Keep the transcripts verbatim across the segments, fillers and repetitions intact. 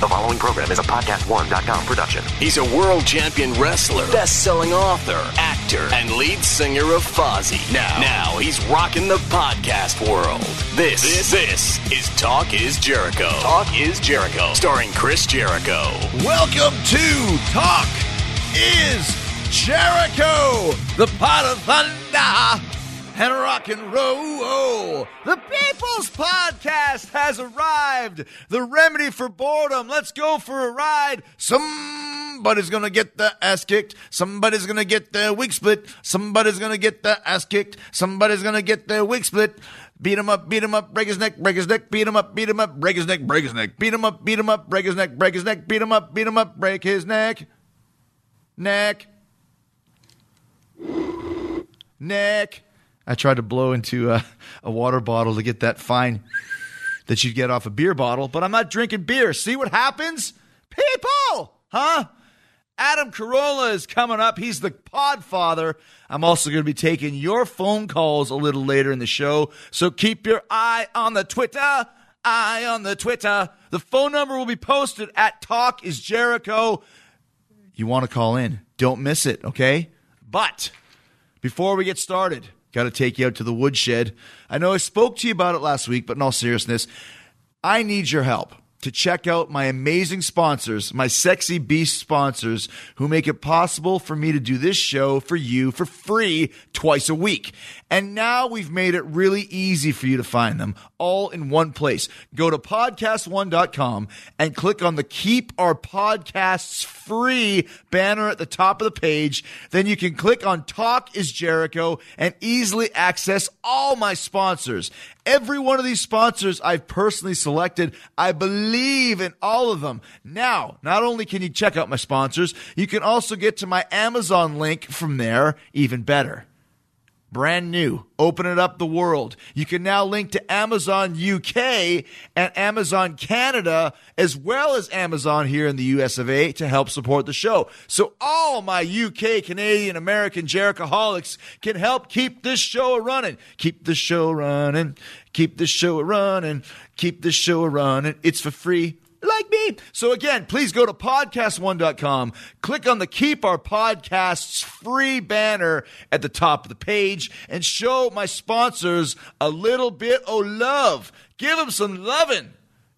The following program is a podcast one dot com production. He's a world champion wrestler, best-selling author, actor, and lead singer of Fozzy. Now, now he's rocking the podcast world. This, this, this is Talk is Jericho. Talk is Jericho, starring Chris Jericho. Welcome to Talk is Jericho, the pot of thunder and rock and roll. The People's Podcast has arrived. The remedy for boredom. Let's go for a ride. Somebody's going to get the ass kicked. Somebody's going to get their wig split. Somebody's going to get the ass kicked. Somebody's going to get their wig split. Beat him up, beat him up, break his neck, break his neck, beat him up, beat him up, break his neck, break his neck, beat him up, beat him up, break his neck, break his neck, beat him up, beat him up, break his neck. Neck. Neck. I tried to blow into a, a water bottle to get that fine that you'd get off a beer bottle, but I'm not drinking beer. See what happens? People! Huh? Adam Carolla is coming up. He's the podfather. I'm also going to be taking your phone calls a little later in the show, so keep your eye on the Twitter. Eye on the Twitter. The phone number will be posted at Talk is Jericho. You want to call in. Don't miss it, okay? But before we get started, got to take you out to the woodshed. I know I spoke to you about it last week, but in all seriousness, I need your help to check out my amazing sponsors, my Sexy Beast sponsors, who make it possible for me to do this show for you for free twice a week. And now we've made it really easy for you to find them all in one place. Go to podcast one dot com and click on the Keep Our Podcasts Free banner at the top of the page. Then you can click on Talk is Jericho and easily access all my sponsors. Every one of these sponsors I've personally selected. I believe in all of them. Now, not only can you check out my sponsors, you can also get to my Amazon link from there, even better. Brand new. Open it up the world. You can now link to Amazon U K and Amazon Canada, as well as Amazon here in the U S of A, to help support the show. So all my U K, Canadian, American Jerichoholics can help keep this show running. Keep the show running. Keep the show running. Keep the show running. It's for free. Like me. So again, please go to podcast one dot com, click on the Keep Our Podcasts Free banner at the top of the page, and show my sponsors a little bit of love. Give them some loving.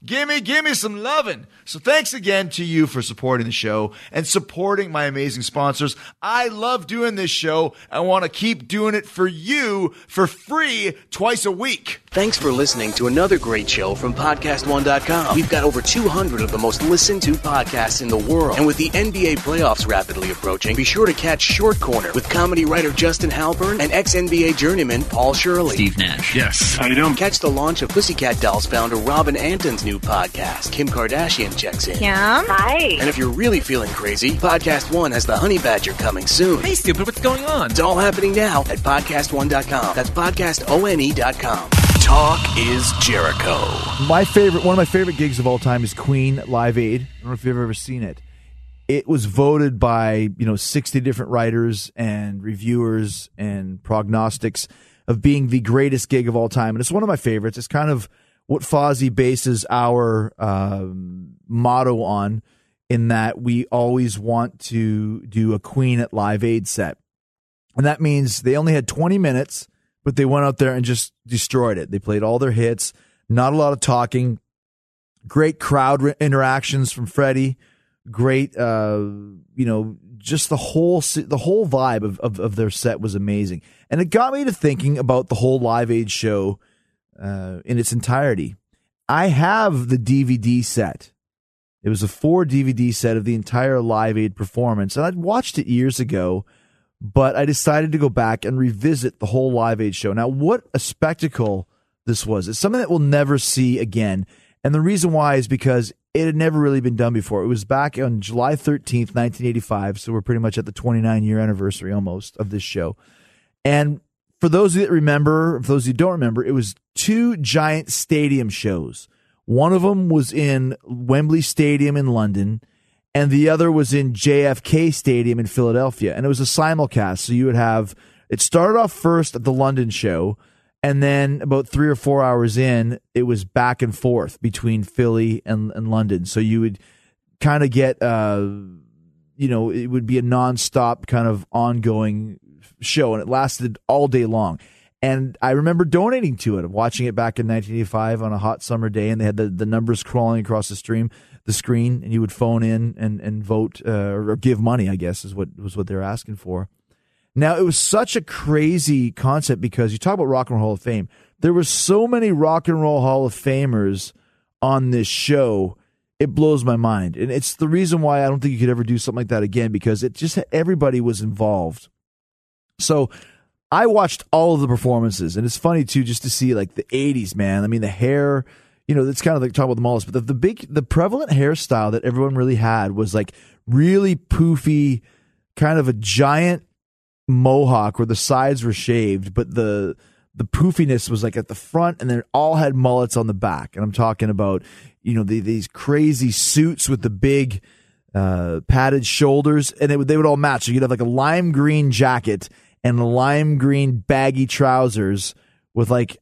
Gimme, gimme some loving. So thanks again to you for supporting the show and supporting my amazing sponsors. I love doing this show. I want to keep doing it for you for free twice a week. Thanks for listening to another great show from podcast one dot com. We've got over two hundred of the most listened to podcasts in the world. And with the N B A playoffs rapidly approaching, be sure to catch Short Corner with comedy writer Justin Halpern and ex-N B A journeyman Paul Shirley. Steve Nash. Yes. How you doing? Catch the launch of Pussycat Dolls founder Robin Anton's new podcast. Kim Kardashian checks in. Yeah. Hi. And if you're really feeling crazy, Podcast One has the Honey Badger coming soon. Hey, stupid, what's going on? It's all happening now at podcast one dot com. That's podcast one dot com. Talk is Jericho. My favorite, one of my favorite gigs of all time is Queen Live Aid. I don't know if you've ever seen it. It was voted by, you know, sixty different writers and reviewers and prognostics of being the greatest gig of all time. And it's one of my favorites. It's kind of what Fozzy bases our um, motto on, in that we always want to do a Queen at Live Aid set. And that means they only had twenty minutes, but they went out there and just destroyed it. They played all their hits, not a lot of talking, Great crowd re- interactions from Freddie. Great, uh, you know, just the whole the whole vibe of, of of their set was amazing, and it got me to thinking about the whole Live Aid show uh, in its entirety. I have the D V D set. It was a four D V D set of the entire Live Aid performance, and I'd watched it years ago, but I decided to go back and revisit the whole Live Aid show. Now, what a spectacle this was! It's something that we'll never see again. And the reason why is because it had never really been done before. It was back on July thirteenth, nineteen eighty-five, so we're pretty much at the twenty-nine-year anniversary almost of this show. And for those that remember, for those who don't remember, it was two giant stadium shows. One of them was in Wembley Stadium in London, and the other was in J F K Stadium in Philadelphia. And it was a simulcast, so you would have... It started off first at the London show, and then about three or four hours in, it was back and forth between Philly and, and London. So you would kind of get, uh, you know, it would be a nonstop kind of ongoing show, and it lasted all day long. And I remember donating to it, watching it back in nineteen eighty-five on a hot summer day, and they had the, the numbers crawling across the stream, the screen, and you would phone in and, and vote uh, or give money, I guess, is what was what they were asking for. Now, it was such a crazy concept because you talk about Rock and Roll Hall of Fame. There were so many Rock and Roll Hall of Famers on this show. It blows my mind. And it's the reason why I don't think you could ever do something like that again, because it just, everybody was involved. So I watched all of the performances. And it's funny, too, just to see like the eighties, man. I mean, the hair, you know, it's kind of like talking about the mullets, but the, the big, the prevalent hairstyle that everyone really had was like really poofy, kind of a giant mohawk where the sides were shaved, but the the poofiness was like at the front, and then it all had mullets on the back. And I'm talking about, you know, the, these crazy suits with the big uh, padded shoulders, and they would, they would all match. So you'd have like a lime green jacket and lime green baggy trousers with like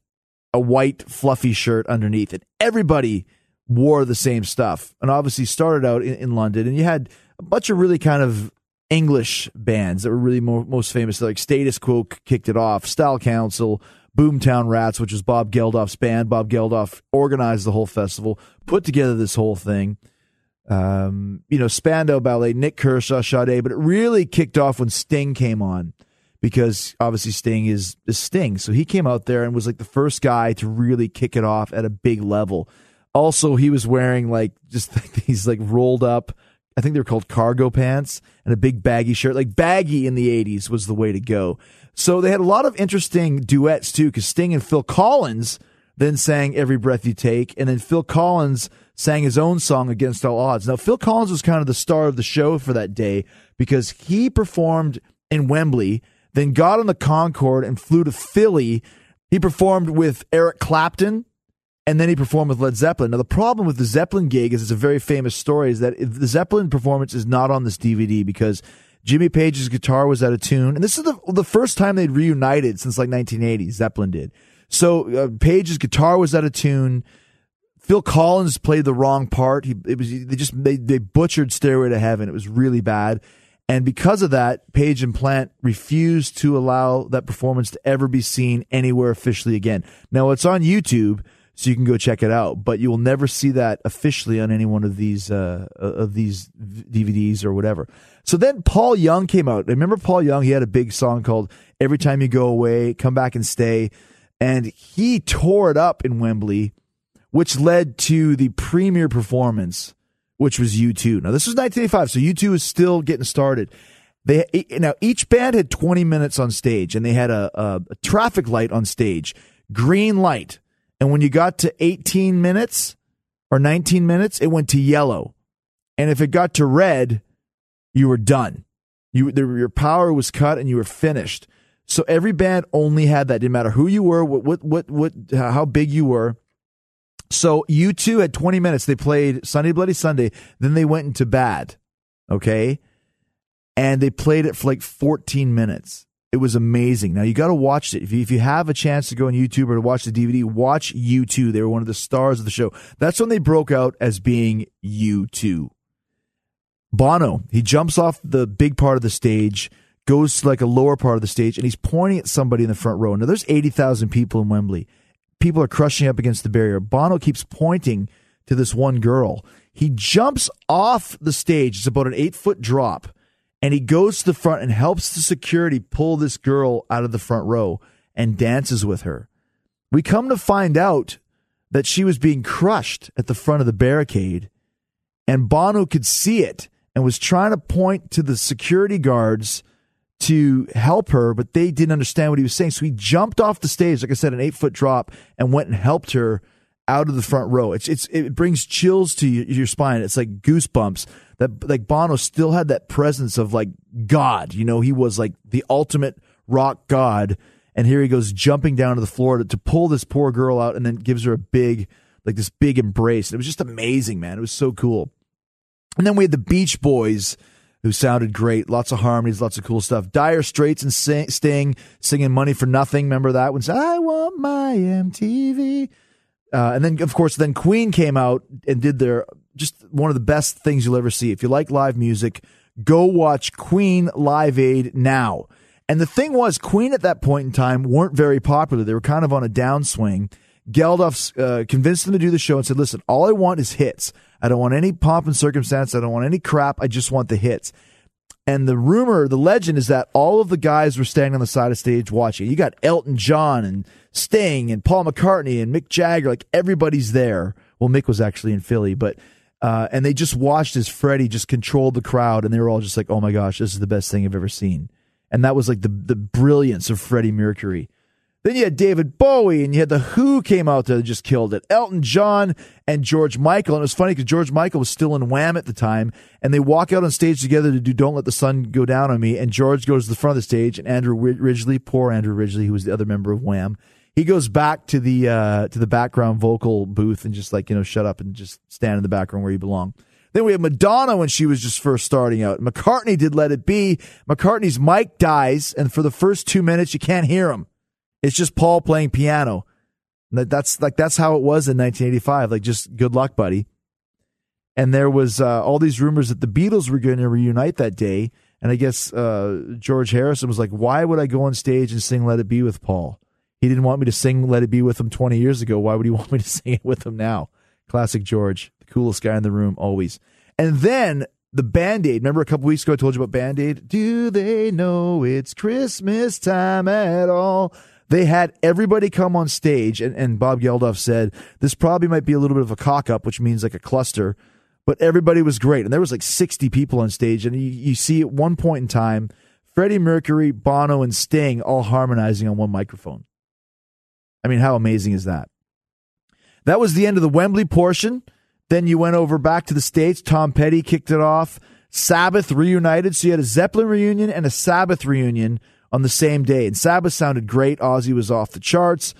a white fluffy shirt underneath, and everybody wore the same stuff. And obviously started out in, in London, and you had a bunch of really kind of English bands that were really more, most famous, like Status Quo kicked it off, Style Council, Boomtown Rats, which was Bob Geldof's band. Bob Geldof organized the whole festival, put together this whole thing. Um, you know, Spandau Ballet, Nick Kershaw, Sade, but it really kicked off when Sting came on, because obviously Sting is, is Sting. So he came out there and was like the first guy to really kick it off at a big level. Also, he was wearing like just like these like rolled up, I think they were called cargo pants, and a big baggy shirt. Like baggy in the eighties was the way to go. So they had a lot of interesting duets too, because Sting and Phil Collins then sang Every Breath You Take, and then Phil Collins sang his own song Against All Odds. Now, Phil Collins was kind of the star of the show for that day, because he performed in Wembley, then got on the Concorde and flew to Philly. He performed with Eric Clapton, and then he performed with Led Zeppelin. Now, the problem with the Zeppelin gig is, it's a very famous story, is that the Zeppelin performance is not on this D V D because Jimmy Page's guitar was out of tune. And this is the, the first time they'd reunited since like nineteen eighty, Zeppelin did. So uh, Page's guitar was out of tune. Phil Collins played the wrong part. He, it was, they just they, they butchered Stairway to Heaven. It was really bad. And because of that, Page and Plant refused to allow that performance to ever be seen anywhere officially again. Now, it's on YouTube, so you can go check it out, but you will never see that officially on any one of these uh, of these D V Ds or whatever. So then Paul Young came out. I remember Paul Young, he had a big song called Every Time You Go Away, Come Back and Stay, and he tore it up in Wembley, which led to the premier performance, which was U two. Now, this was nineteen eighty-five, so U two was still getting started. They Now, each band had twenty minutes on stage, and they had a, a, a traffic light on stage, green light. And when you got to eighteen minutes or nineteen minutes, it went to yellow. And if it got to red, you were done. You, the, your power was cut and you were finished. So every band only had that. Didn't matter who you were, what, what, what, what, how big you were. So U two had twenty minutes. They played Sunday Bloody Sunday. Then they went into Bad. Okay. And they played it for like fourteen minutes. It was amazing. Now, you got to watch it. If you, if you have a chance to go on YouTube or to watch the D V D, watch U two. They were one of the stars of the show. That's when they broke out as being U two. Bono, he jumps off the big part of the stage, goes to like a lower part of the stage, and he's pointing at somebody in the front row. Now, there's eighty thousand people in Wembley. People are crushing up against the barrier. Bono keeps pointing to this one girl. He jumps off the stage. It's about an eight-foot drop. And he goes to the front and helps the security pull this girl out of the front row and dances with her. We come to find out that she was being crushed at the front of the barricade, and Bono could see it and was trying to point to the security guards to help her, but they didn't understand what he was saying. So he jumped off the stage, like I said, an eight-foot drop, and went and helped her out of the front row. It's it's it brings chills to you, your spine. It's like goosebumps. That like Bono still had that presence of like God. You know, he was like the ultimate rock god. And here he goes jumping down to the floor to, to pull this poor girl out, and then gives her a big, like this big embrace. It was just amazing, man. It was so cool. And then we had the Beach Boys, who sounded great. Lots of harmonies, lots of cool stuff. Dire Straits and sing, Sting singing Money for Nothing. Remember that one? I want my M T V. Uh, and then, of course, then Queen came out and did their just one of the best things you'll ever see. If you like live music, go watch Queen Live Aid now. And the thing was, Queen at that point in time weren't very popular. They were kind of on a downswing. Geldof uh, convinced them to do the show and said, listen, all I want is hits. I don't want any pomp and circumstance. I don't want any crap. I just want the hits. And the rumor, the legend is that all of the guys were standing on the side of stage watching. You got Elton John and Sting and Paul McCartney and Mick Jagger. Like, everybody's there. Well, Mick was actually in Philly, but... Uh, and they just watched as Freddie just controlled the crowd, and they were all just like, oh my gosh, this is the best thing I've ever seen. And that was like the the brilliance of Freddie Mercury. Then you had David Bowie, and you had The Who came out there and just killed it. Elton John and George Michael. And it was funny because George Michael was still in Wham at the time, and they walk out on stage together to do Don't Let the Sun Go Down on Me, and George goes to the front of the stage, and Andrew Ridgely, poor Andrew Ridgely, who was the other member of Wham, he goes back to the uh, to the background vocal booth and just like, you know, shut up and just stand in the background where you belong. Then we have Madonna when she was just first starting out. McCartney did Let It Be. McCartney's mic dies, and for the first two minutes, you can't hear him. It's just Paul playing piano. That, that's like that's how it was in nineteen eighty-five. Like, just good luck, buddy. And there was uh, all these rumors that the Beatles were going to reunite that day. And I guess uh, George Harrison was like, why would I go on stage and sing Let It Be with Paul? He didn't want me to sing Let It Be with him twenty years ago. Why would he want me to sing it with him now? Classic George, the coolest guy in the room, always. And then the Band-Aid. Remember a couple weeks ago I told you about Band-Aid? Do they know it's Christmas time at all? They had everybody come on stage, and, and Bob Geldof said, this probably might be a little bit of a cock-up, which means like a cluster, but everybody was great. And there was like sixty people on stage, and you, you see at one point in time, Freddie Mercury, Bono, and Sting all harmonizing on one microphone. I mean, how amazing is that? That was the end of the Wembley portion. Then you went over back to the States. Tom Petty kicked it off. Sabbath reunited. So you had a Zeppelin reunion and a Sabbath reunion on the same day. And Sabbath sounded great. Ozzy was off the charts.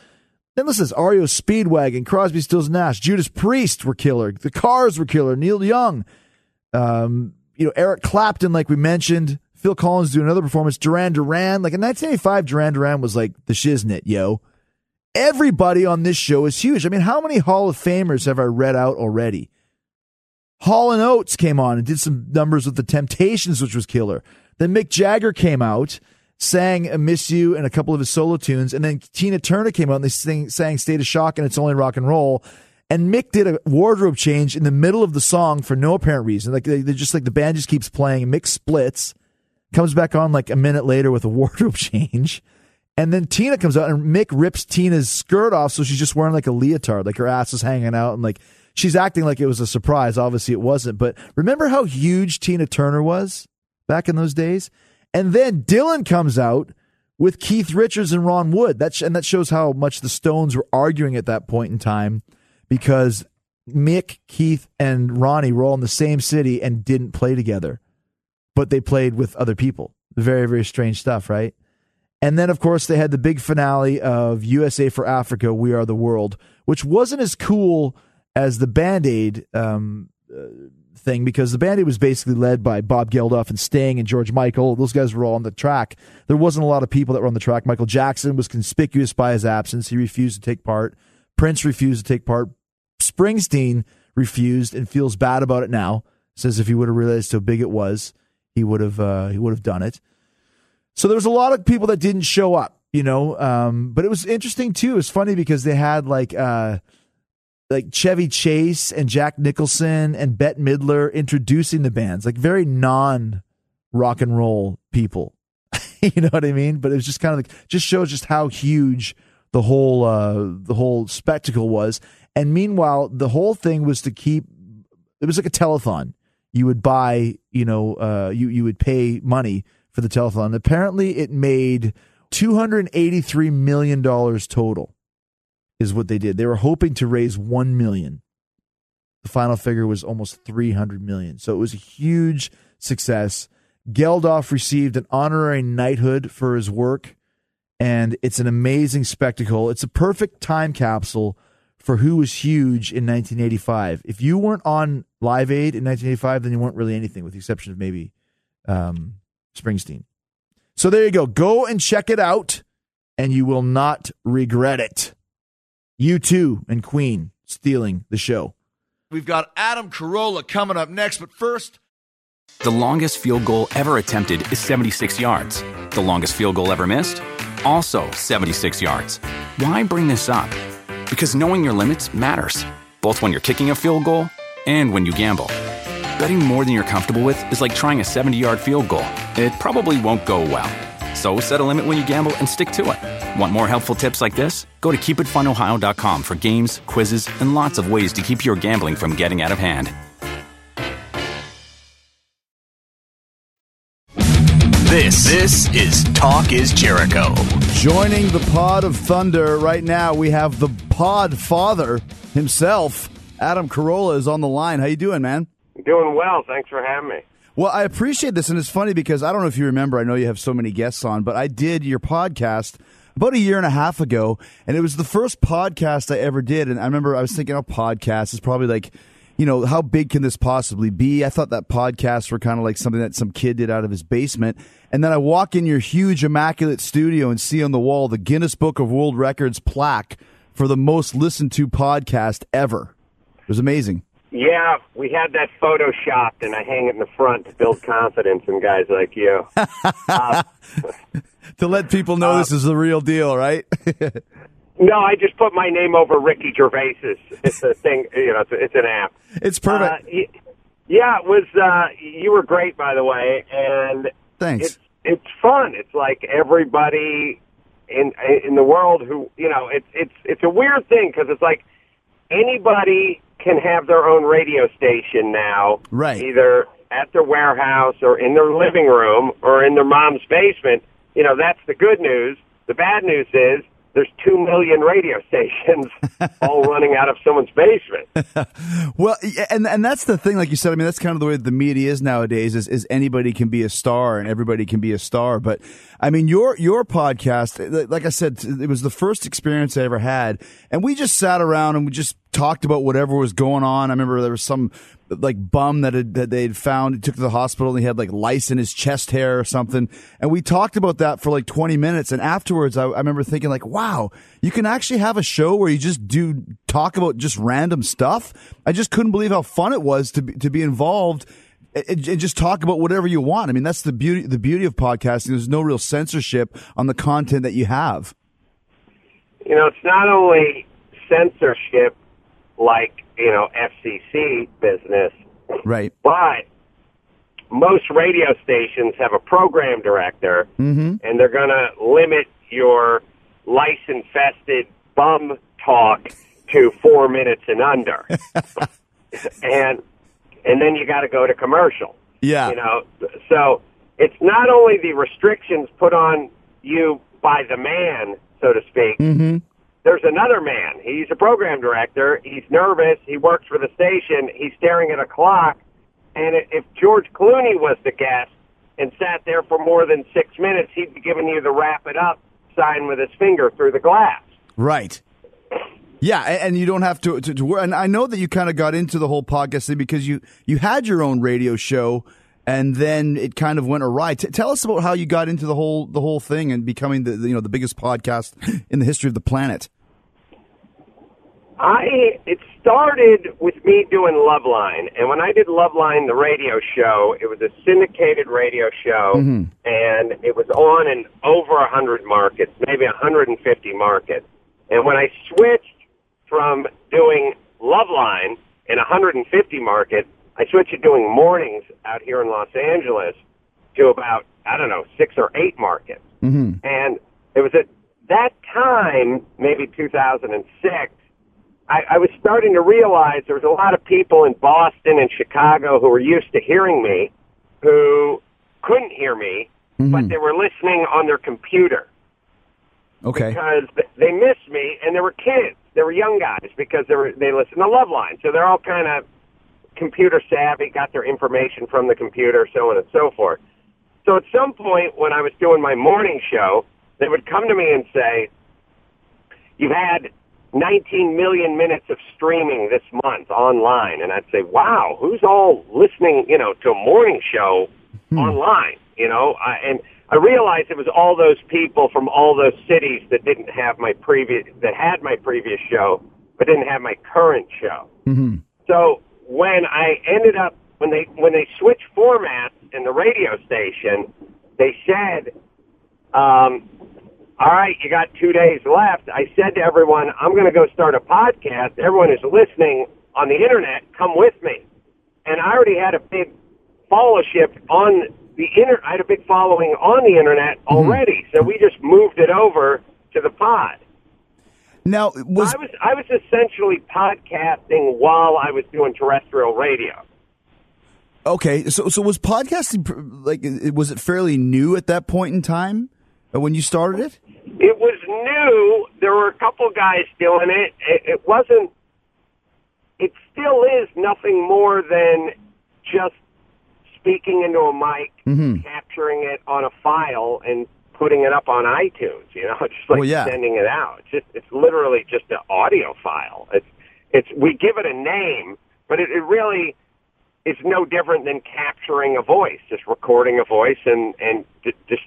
Then listen, Ario Speedwagon, Crosby, Stills, Nash, Judas Priest were killer. The Cars were killer. Neil Young, um, you know, Eric Clapton, like we mentioned. Phil Collins doing another performance. Duran Duran, like in nineteen eighty-five, Duran Duran was like the shiznit, yo. Everybody on this show is huge. I mean, how many Hall of Famers have I read out already? Hall and Oates came on and did some numbers with The Temptations, which was killer. Then Mick Jagger came out, sang I Miss You and a couple of his solo tunes. And then Tina Turner came out and they sang, sang State of Shock and It's Only Rock and Roll. And Mick did a wardrobe change in the middle of the song for no apparent reason. Like they, they're just like the band just keeps playing. And Mick splits, comes back on like a minute later with a wardrobe change. And then Tina comes out, and Mick rips Tina's skirt off, so she's just wearing like a leotard, like her ass is hanging out, and like she's acting like it was a surprise. Obviously, it wasn't. But remember how huge Tina Turner was back in those days? And then Dylan comes out with Keith Richards and Ron Wood. That sh- and that shows how much the Stones were arguing at that point in time, because Mick, Keith, and Ronnie were all in the same city and didn't play together, but they played with other people. Very, very strange stuff, right? And then, of course, they had the big finale of U S A for Africa, We Are the World, which wasn't as cool as the Band-Aid um, uh, thing, because the Band-Aid was basically led by Bob Geldof and Sting and George Michael. Those guys were all on the track. There wasn't a lot of people that were on the track. Michael Jackson was conspicuous by his absence. He refused to take part. Prince refused to take part. Springsteen refused and feels bad about it now. Says if he would have realized how big it was, he would have uh, he would have done it. So there was a lot of people that didn't show up, you know, um, but it was interesting, too. It was funny because they had like uh, like Chevy Chase and Jack Nicholson and Bette Midler introducing the bands, like very non rock and roll people. You know what I mean? But it was just kind of like, just shows just how huge the whole, uh, the whole spectacle was. And meanwhile, the whole thing was to keep, it was like a telethon. You would buy, you know, uh, you, you would pay money for the telethon. Apparently it made two hundred eighty-three million dollars total is what they did. They were hoping to raise one million dollars. The final figure was almost three hundred million dollars. So it was a huge success. Geldof received an honorary knighthood for his work, and it's an amazing spectacle. It's a perfect time capsule for who was huge in nineteen eighty-five. If you weren't on Live Aid in nineteen eighty-five, then you weren't really anything, with the exception of maybe um, Springsteen. So there you go. Go and check it out, and you will not regret it. U two and Queen stealing the show. We've got Adam Carolla coming up next, but first... The longest field goal ever attempted is seventy-six yards. The longest field goal ever missed? Also seventy-six yards. Why bring this up? Because knowing your limits matters, both when you're kicking a field goal and when you gamble. Betting more than you're comfortable with is like trying a seventy-yard field goal. It probably won't go well. So set a limit when you gamble and stick to it. Want more helpful tips like this? Go to keep it fun ohio dot com for games, quizzes, and lots of ways to keep your gambling from getting out of hand. This, this is Talk is Jericho. Joining the pod of thunder right now, we have the pod father himself. Adam Carolla is on the line. How you doing, man? Doing well. Thanks for having me. Well, I appreciate this, and it's funny because I don't know if you remember. I know you have so many guests on, but I did your podcast about a year and a half ago, and it was the first podcast I ever did. And I remember I was thinking, oh, podcast is probably like... You know, how big can this possibly be? I thought that podcasts were kind of like something that some kid did out of his basement. And then I walk in your huge, immaculate studio and see on the wall the Guinness Book of World Records plaque for the most listened to podcast ever. It was amazing. Yeah, we had that photoshopped, and I hang it in the front to build confidence in guys like you. uh, to let people know uh, this is the real deal, right? No, I just put my name over Ricky Gervais's. It's a thing, you know, it's, a, it's an app. It's perfect. Uh, yeah, it was, uh, you were great, by the way. And thanks. It's, it's fun. It's like everybody in in the world who, you know, it's it's it's a weird thing because it's like anybody can have their own radio station now. Right. Either at their warehouse or in their living room or in their mom's basement. You know, that's the good news. The bad news is, there's two million radio stations all running out of someone's basement. Well, and and that's the thing, like you said. I mean, that's kind of the way the media is nowadays. Is, is anybody can be a star and everybody can be a star. But I mean, your your podcast, like I said, it was the first experience I ever had, and we just sat around and we just talked about whatever was going on. I remember there was some like bum that had, that they'd found. He took to the hospital and he had like lice in his chest hair or something. And we talked about that for like twenty minutes. And afterwards, I, I remember thinking like, wow, you can actually have a show where you just do talk about just random stuff. I just couldn't believe how fun it was to be, to be involved and, and just talk about whatever you want. I mean, that's the beauty, the beauty of podcasting. There's no real censorship on the content that you have. You know, it's not only censorship, like, you know, F C C business. Right. But most radio stations have a program director, mm-hmm. and they're going to limit your lice-infested bum talk to four minutes and under. and and then you got to go to commercial. Yeah. You know, so it's not only the restrictions put on you by the man, so to speak, mm-hmm. There's another man. He's a program director. He's nervous. He works for the station. He's staring at a clock. And if George Clooney was the guest and sat there for more than six minutes, he'd be giving you the wrap it up sign with his finger through the glass. Right. Yeah, and you don't have to, to, to worry. And I know that you kind of got into the whole podcast thing because you, you had your own radio show, and then it kind of went awry. T- tell us about how you got into the whole the whole thing and becoming the, the you know the biggest podcast in the history of the planet. I it started with me doing Loveline, and when I did Loveline, the radio show, it was a syndicated radio show, mm-hmm. and it was on in over one hundred markets, maybe one hundred fifty markets. And when I switched from doing Loveline in one hundred fifty market. I switched to doing mornings out here in Los Angeles to about, I don't know, six or eight markets. Mm-hmm. And it was at that time, maybe two thousand six, I, I was starting to realize there was a lot of people in Boston and Chicago who were used to hearing me who couldn't hear me, mm-hmm. but they were listening on their computer. Okay. Because they missed me, and there were kids. There were young guys because they were they listened to Loveline. So they're all kind of computer savvy, got their information from the computer, so on and so forth. So at some point when I was doing my morning show, they would come to me and say, you've had nineteen million minutes of streaming this month online. And I'd say, wow, who's all listening, you know, to a morning show hmm. online, you know? I, and I realized it was all those people from all those cities that didn't have my previous, that had my previous show, but didn't have my current show. Mm-hmm. So when I ended up, when they, when they switched formats in the radio station, they said, um, all right, you got two days left. I said to everyone, I'm going to go start a podcast. Everyone who's listening on the internet, come with me. And I already had a big followership on the inter- I had a big following on the internet already. Mm-hmm. So we just moved it over to the pod. Now, was- I was, I was essentially podcasting while I was doing terrestrial radio. Okay. So, so was podcasting, like, was it fairly new at that point in time? When you started it? It was new. There were a couple guys doing it. it. It wasn't, it still is nothing more than just speaking into a mic, mm-hmm. capturing it on a file, and putting it up on iTunes, you know, just like well, yeah. sending it out. It's, just, it's literally just an audio file. It's, it's, we give it a name, but it, it really is no different than capturing a voice, just recording a voice and, and d- just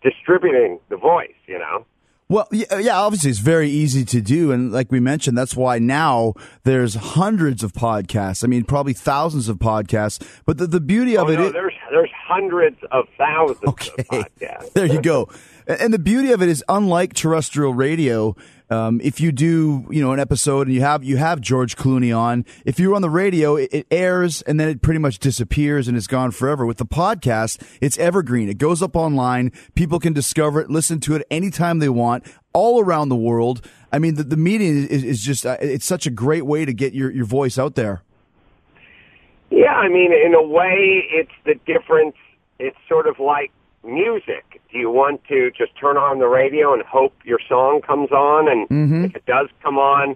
distributing the voice, you know? Well, yeah, yeah, obviously it's very easy to do. And like we mentioned, that's why now there's hundreds of podcasts. I mean, probably thousands of podcasts. But the, the beauty of oh, it no, is... There's, there's hundreds of thousands okay. of podcasts. There you go. And the beauty of it is, unlike terrestrial radio, um, if you do, you know, an episode and you have you have George Clooney on, if you're on the radio, it, it airs and then it pretty much disappears and it's gone forever. With the podcast, it's evergreen. It goes up online. People can discover it, listen to it anytime they want, all around the world. I mean, the, the media is, is just, uh, it's such a great way to get your, your voice out there. Yeah, I mean, in a way, it's the difference. It's sort of like music. Do you want to just turn on the radio and hope your song comes on? And mm-hmm. if it does come on,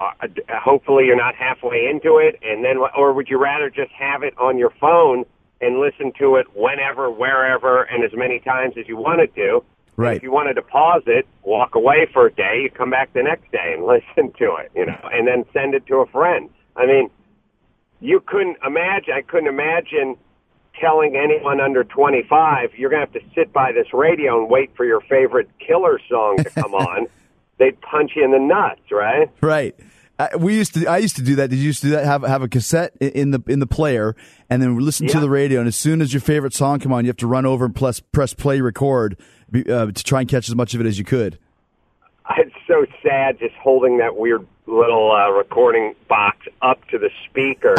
uh, hopefully you're not halfway into it. And then, or would you rather just have it on your phone and listen to it whenever, wherever, and as many times as you wanted to? Right. If you wanted to pause it, walk away for a day, you come back the next day and listen to it, you know, and then send it to a friend. I mean, you couldn't imagine, I couldn't imagine telling anyone under twenty-five, you're going to have to sit by this radio and wait for your favorite killer song to come on. They'd punch you in the nuts, right? Right. I, we used to. I used to do that. Did you used to do that? Have have a cassette in the in the player, and then listen yeah. to the radio. And as soon as your favorite song come on, you have to run over and press press play record uh, to try and catch as much of it as you could. It's so sad just holding that weird little uh, recording box up to the speaker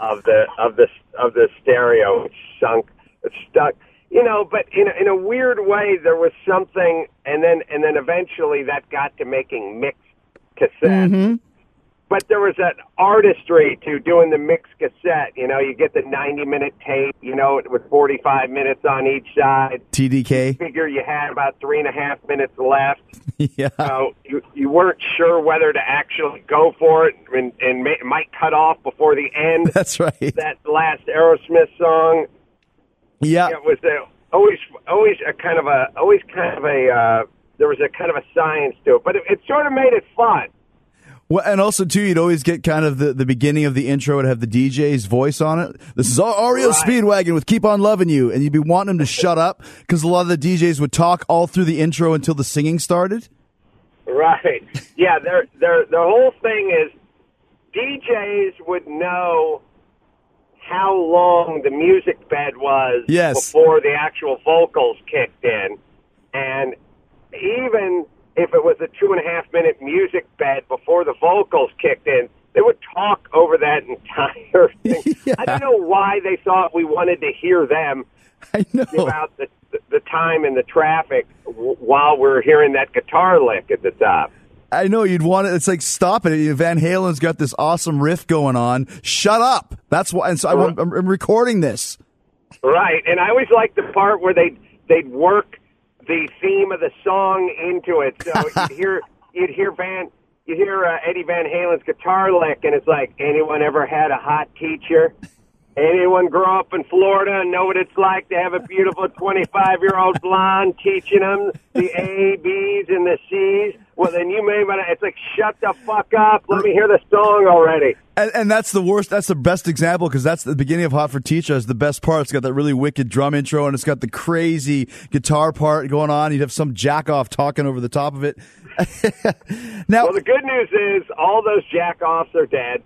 of the of the of the stereo. It's sunk, it's stuck, you know. But in a, in a weird way, there was something, and then and then eventually that got to making mixed cassettes. Mm-hmm. But there was that artistry to doing the mixed cassette. You know, you get the ninety minute tape, you know, with forty-five minutes on each side. T D K. You figure you had about three and a half minutes left. Yeah. So you, you weren't sure whether to actually go for it, and, and may, might cut off before the end. That's right. That last Aerosmith song. Yeah. It was a, always, always a kind of a, always kind of a. Uh, there was a kind of a science to it, but it, it sort of made it fun. Well, and also, too, you'd always get kind of the, the beginning of the intro would have the D J's voice on it. This is R E O Speedwagon with Keep On Loving You. And you'd be wanting him to shut up because a lot of the D Js would talk all through the intro until the singing started. Right. Yeah, they're, they're, the whole thing is D Js would know how long the music bed was yes. before the actual vocals kicked in. And even if it was a two and a half minute music bed before the vocals kicked in, They would talk over that entire thing. Yeah. I don't know why they thought we wanted to hear them I know. about the, the, the time and the traffic w- while we're hearing that guitar lick at the top. I know, you'd want it. It's like, stop it. Van Halen's got this awesome riff going on. Shut up. That's why. And so I, I'm, I'm recording this. Right. And I always liked the part where they'd, they'd work the theme of the song into it. So you'd hear, you'd hear Van... You hear uh, Eddie Van Halen's guitar lick, and it's like, anyone ever had a hot teacher? Anyone grow up in Florida and know what it's like to have a beautiful twenty-five-year-old blonde teaching them the A, B's, and the C's? Well, then you may want to, it's like, shut the fuck up. Let me hear the song already. And, and that's the worst, that's the best example, because that's the beginning of Hot for Teacher is the best part. It's got that really wicked drum intro, and it's got the crazy guitar part going on. You'd have some jack-off talking over the top of it. Now, well, the good news is all those jack-offs are dead.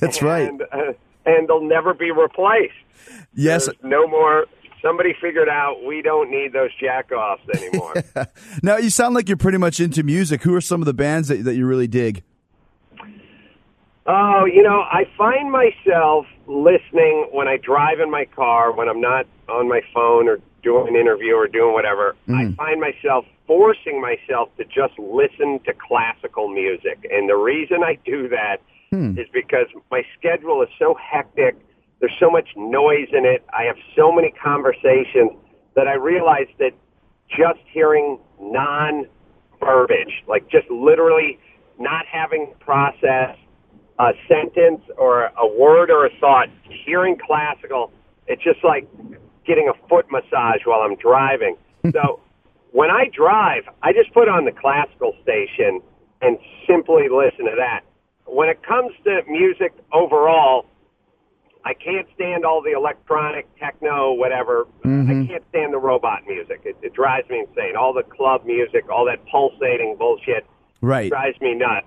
That's and, right. Uh, and they'll never be replaced. Yes. There's no more. Somebody figured out we don't need those jack-offs anymore. Yeah. Now, you sound like you're pretty much into music. Who are some of the bands that, that you really dig? Oh, you know, I find myself listening when I drive in my car, when I'm not on my phone or doing an interview or doing whatever. Mm. I find myself forcing myself to just listen to classical music. And the reason I do that Hmm. is because my schedule is so hectic, there's so much noise in it, I have so many conversations that I realize that just hearing non-verbiage, like just literally not having to process a sentence or a word or a thought, hearing classical, it's just like getting a foot massage while I'm driving. So when I drive, I just put on the classical station and simply listen to that. When it comes to music overall, I can't stand all the electronic, techno, whatever. Mm-hmm. I can't stand the robot music. It, it drives me insane. All the club music, all that pulsating bullshit right. drives me nuts.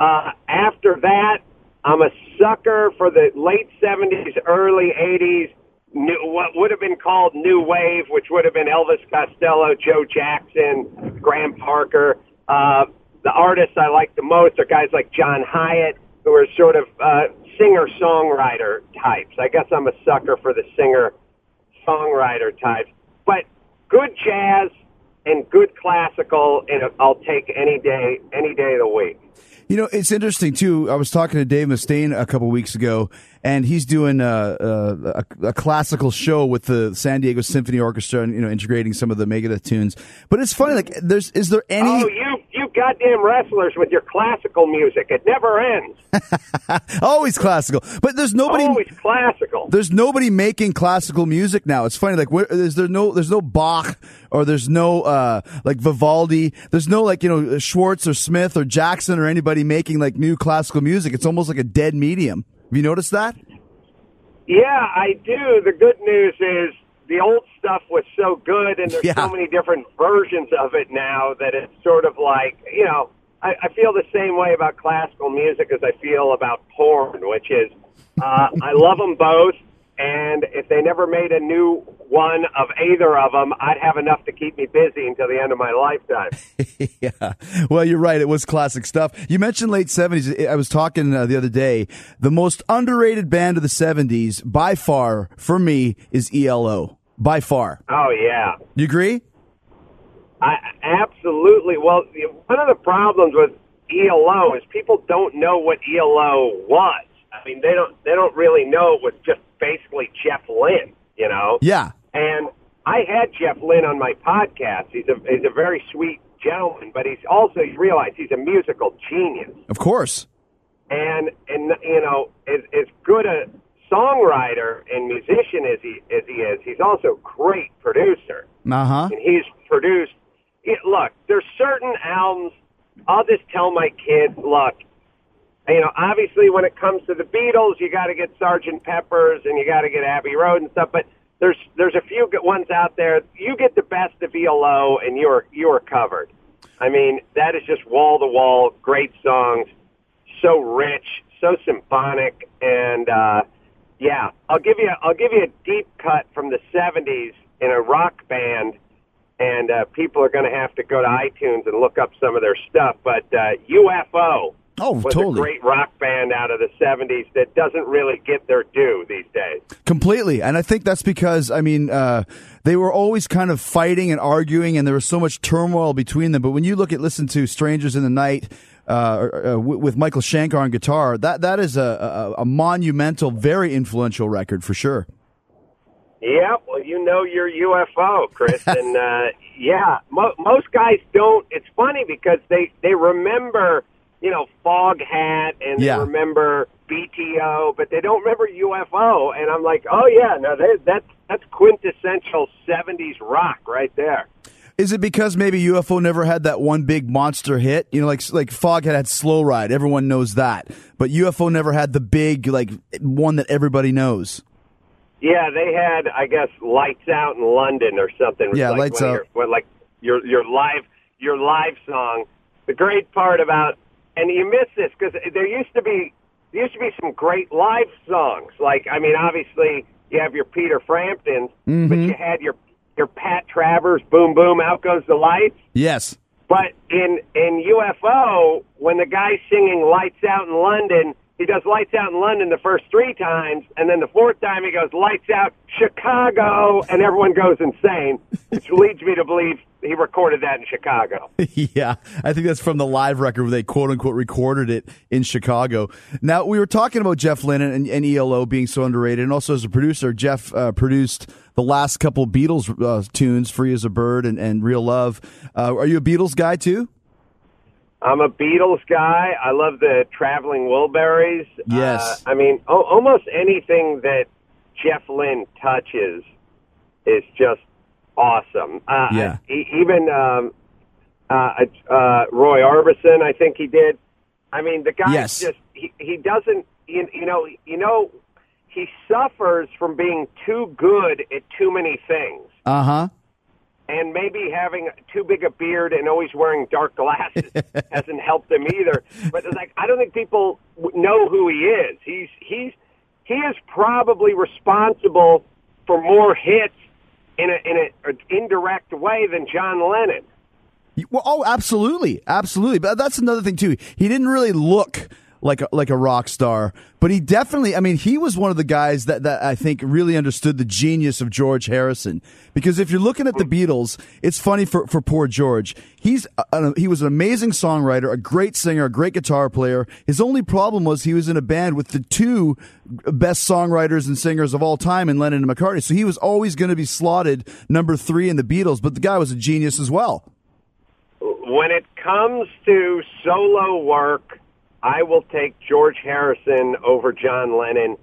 Uh, after that, I'm a sucker for the late seventies, early eighties, new, what would have been called New Wave, which would have been Elvis Costello, Joe Jackson, Graham Parker, uh, the artists I like the most are guys like John Hyatt, who are sort of uh, singer-songwriter types. I guess I'm a sucker for the singer-songwriter types. But good jazz and good classical, and I'll take any day, any day of the week. You know, it's interesting, too. I was talking to Dave Mustaine a couple weeks ago, and he's doing a, a, a classical show with the San Diego Symphony Orchestra and, you know, integrating some of the Megadeth tunes. But it's funny, like, there's is there any... Oh, you you goddamn wrestlers with your classical music. It never ends. Always classical. But there's nobody... Always classical. There's nobody making classical music now. It's funny, like, where, is there no, there's no Bach or there's no, uh, like, Vivaldi. There's no, like, you know, Schwartz or Smith or Jackson or anybody making like new classical music. It's almost like a dead medium. Have you noticed that? Yeah, I do. The good news is the old stuff was so good, and there's yeah. so many different versions of it now that it's sort of like, you know, I, I feel the same way about classical music as I feel about porn, which is uh, I love them both, and if they never made a new one of either of them, I'd have enough to keep me busy until the end of my lifetime. Yeah. Well, you're right. It was classic stuff. You mentioned late seventies. I was talking uh, the other day. The most underrated band of the seventies, by far, for me, is E L O. By far. Oh, yeah. You agree? I, absolutely. Well, one of the problems with E L O is people don't know what E L O was. I mean, they don't, they don't really know it was just basically Jeff Lynne, you know? Yeah. And I had Jeff Lynne on my podcast. He's a, he's a very sweet gentleman, but he's also, you realize, he's a musical genius. Of course. And, and you know, as, as good a songwriter and musician as he, as he is, he's also a great producer. Uh-huh. And he's produced, it, look, there's certain albums, I'll just tell my kids, look, you know, obviously, when it comes to the Beatles, you got to get Sergeant Pepper's and you got to get Abbey Road and stuff. But there's there's a few good ones out there. You get the best of E L O, and you're you're covered. I mean, that is just wall to wall, great songs, so rich, so symphonic, and uh, yeah, I'll give you I'll give you a deep cut from the seventies in a rock band. And uh, people are going to have to go to iTunes and look up some of their stuff. But uh, U F O Oh, was totally. a great rock band out of the seventies that doesn't really get their due these days. Completely. And I think that's because, I mean, uh, they were always kind of fighting and arguing, and there was so much turmoil between them. But when you look at, listen to Strangers in the Night uh, uh, w- with Michael Shankar on guitar, that that is a, a, a monumental, very influential record for sure. Yeah, well, you know your U F O, Chris. and, uh, yeah, mo- most guys don't. It's funny because they, they remember... you know, Foghat, and yeah. they remember B T O, but they don't remember U F O. And I'm like, oh, yeah, no, they, that's, that's quintessential seventies rock right there. Is it because maybe U F O never had that one big monster hit? You know, like like Foghat had Slow Ride. Everyone knows that. But U F O never had the big, like, one that everybody knows. Yeah, they had, I guess, Lights Out in London or something. Yeah, like Lights Out. When, like, your, your, live, your live song. The great part about... And you miss this because there used to be there used to be some great live songs. Like, I mean, obviously you have your Peter Framptons, mm-hmm. but you had your your Pat Travers, Boom Boom, Out Goes the Lights. Yes. But in in U F O, when the guy's singing Lights Out in London, he does Lights Out in London the first three times, and then the fourth time he goes Lights Out Chicago, and everyone goes insane, which leads me to believe he recorded that in Chicago. Yeah, I think that's from the live record where they quote-unquote recorded it in Chicago. Now, we were talking about Jeff Lynne and, and E L O being so underrated, and also as a producer, Jeff uh, produced the last couple Beatles uh, tunes, Free as a Bird and, and Real Love. Uh, are you a Beatles guy, too? I'm a Beatles guy. I love the Traveling Wilburys. Yes. Uh, I mean, o- almost anything that Jeff Lynne touches is just awesome. Uh, yeah. I, even um, uh, uh, Roy Orbison, I think he did. I mean, the guy yes. just, he, he doesn't, you, you know, you know, he suffers from being too good at too many things. Uh-huh. And maybe having too big a beard and always wearing dark glasses hasn't helped him either. But it's like, I don't think people know who he is. He's he's he is probably responsible for more hits in a in a, an indirect way than John Lennon. Well, oh, absolutely, absolutely. But that's another thing too. He didn't really look like a, like a rock star, but he definitely, I mean, he was one of the guys that, that I think really understood the genius of George Harrison. Because if you're looking at the Beatles, it's funny for, for poor George. He's a, he was an amazing songwriter, a great singer, a great guitar player. His only problem was he was in a band with the two best songwriters and singers of all time in Lennon and McCartney. So he was always going to be slotted number three in the Beatles, but the guy was a genius as well. When it comes to solo work, I will take George Harrison over John Lennon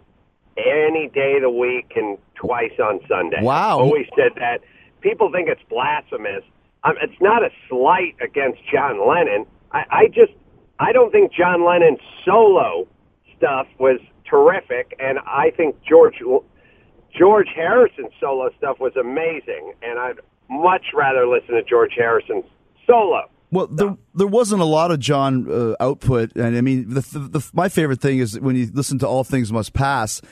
any day of the week and twice on Sunday. Wow. I always said that. People think it's blasphemous. Um, it's not a slight against John Lennon. I, I just, I don't think John Lennon's solo stuff was terrific, and I think George George Harrison's solo stuff was amazing, and I'd much rather listen to George Harrison's solo. Well, there there wasn't a lot of John uh, output, and I mean, the, the, the, my favorite thing is when you listen to All Things Must Pass.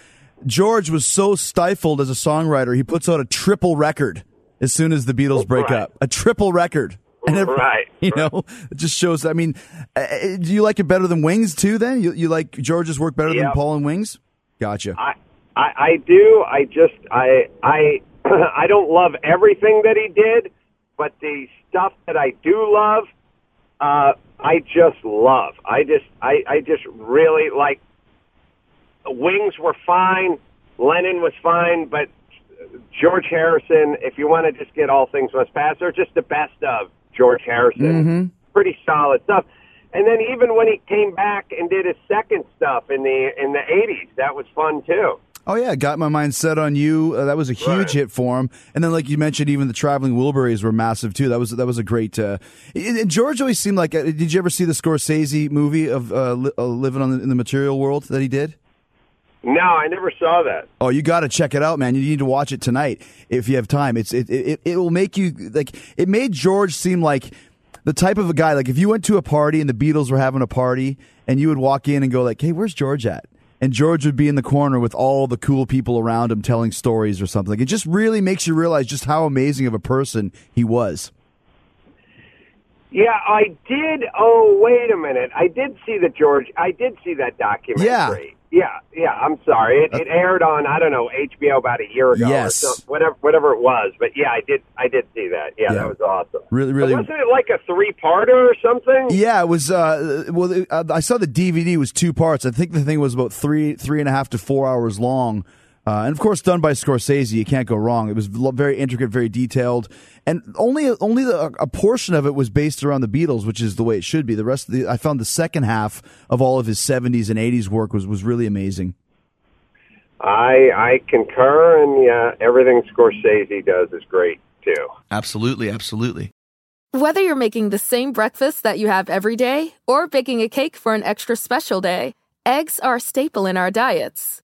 George was so stifled as a songwriter, he puts out a triple record as soon as the Beatles break right. up. A triple record, and it, right? You right. know, it just shows. I mean, uh, do you like it better than Wings too? Then you you like George's work better yep. than Paul and Wings? Gotcha. I, I I do. I just I I I don't love everything that he did. But the stuff that I do love, uh, I just love. I just, I, I just really like. Wings were fine, Lennon was fine, but George Harrison. If you want to just get All Things Must Pass, or just the best of George Harrison, mm-hmm. pretty solid stuff. And then even when he came back and did his second stuff in the in the eighties, that was fun too. Oh, yeah, Got My Mind Set on You. Uh, that was a huge right. hit for him. And then, like you mentioned, even the Traveling Wilburys were massive, too. That was that was a great... Uh, and George always seemed like... Uh, did you ever see the Scorsese movie of uh, li- uh, Living on the, in the Material World that he did? No, I never saw that. Oh, you got to check it out, man. You need to watch it tonight if you have time. It's It, it, it will make you... like. It made George seem like... the type of a guy, like if you went to a party and the Beatles were having a party and you would walk in and go like, hey, where's George at? And George would be in the corner with all the cool people around him telling stories or something. It just really makes you realize just how amazing of a person he was. Yeah, I did. Oh, wait a minute. I did see the George. I did see that documentary. Yeah, yeah. yeah I'm sorry. It, it aired on I don't know H B O about a year ago. Yes, or so, whatever, whatever it was. But yeah, I did. I did see that. Yeah, yeah. That was awesome. Really, really. But wasn't it like a three-parter or something? Yeah, it was. Uh, well, it, I saw the D V D was two parts. I think the thing was about three, three and a half to four hours long. Uh, and, of course, done by Scorsese. You can't go wrong. It was very intricate, very detailed. And only only the, a portion of it was based around the Beatles, which is the way it should be. The rest of the, I found the second half of all of his seventies and eighties work was, was really amazing. I I concur, and yeah, everything Scorsese does is great, too. Absolutely, absolutely. Whether you're making the same breakfast that you have every day or baking a cake for an extra special day, eggs are a staple in our diets.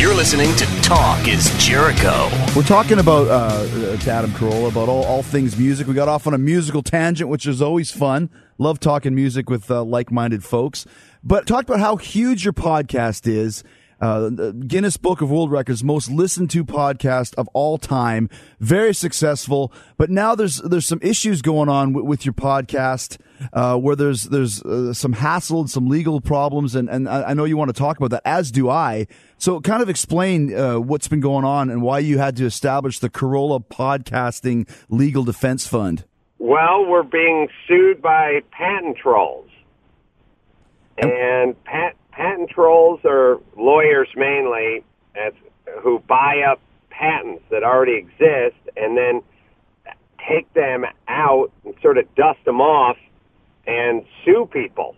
You're listening to Talk is Jericho. We're talking about, uh, to Adam Carolla, about all, all things music. We got off on a musical tangent, which is always fun. Love talking music with uh, like-minded folks. But talk about how huge your podcast is. Uh, Guinness Book of World Records, most listened to podcast of all time. Very successful. But now there's, there's some issues going on with, with your podcast, uh, where there's, there's uh, some hassle and some legal problems. And, and I, I know you want to talk about that, as do I. So kind of explain, uh, what's been going on and why you had to establish the Carolla Podcasting Legal Defense Fund. Well, we're being sued by patent trolls. And, and patent, Patent trolls are lawyers mainly as, who buy up patents that already exist and then take them out and sort of dust them off and sue people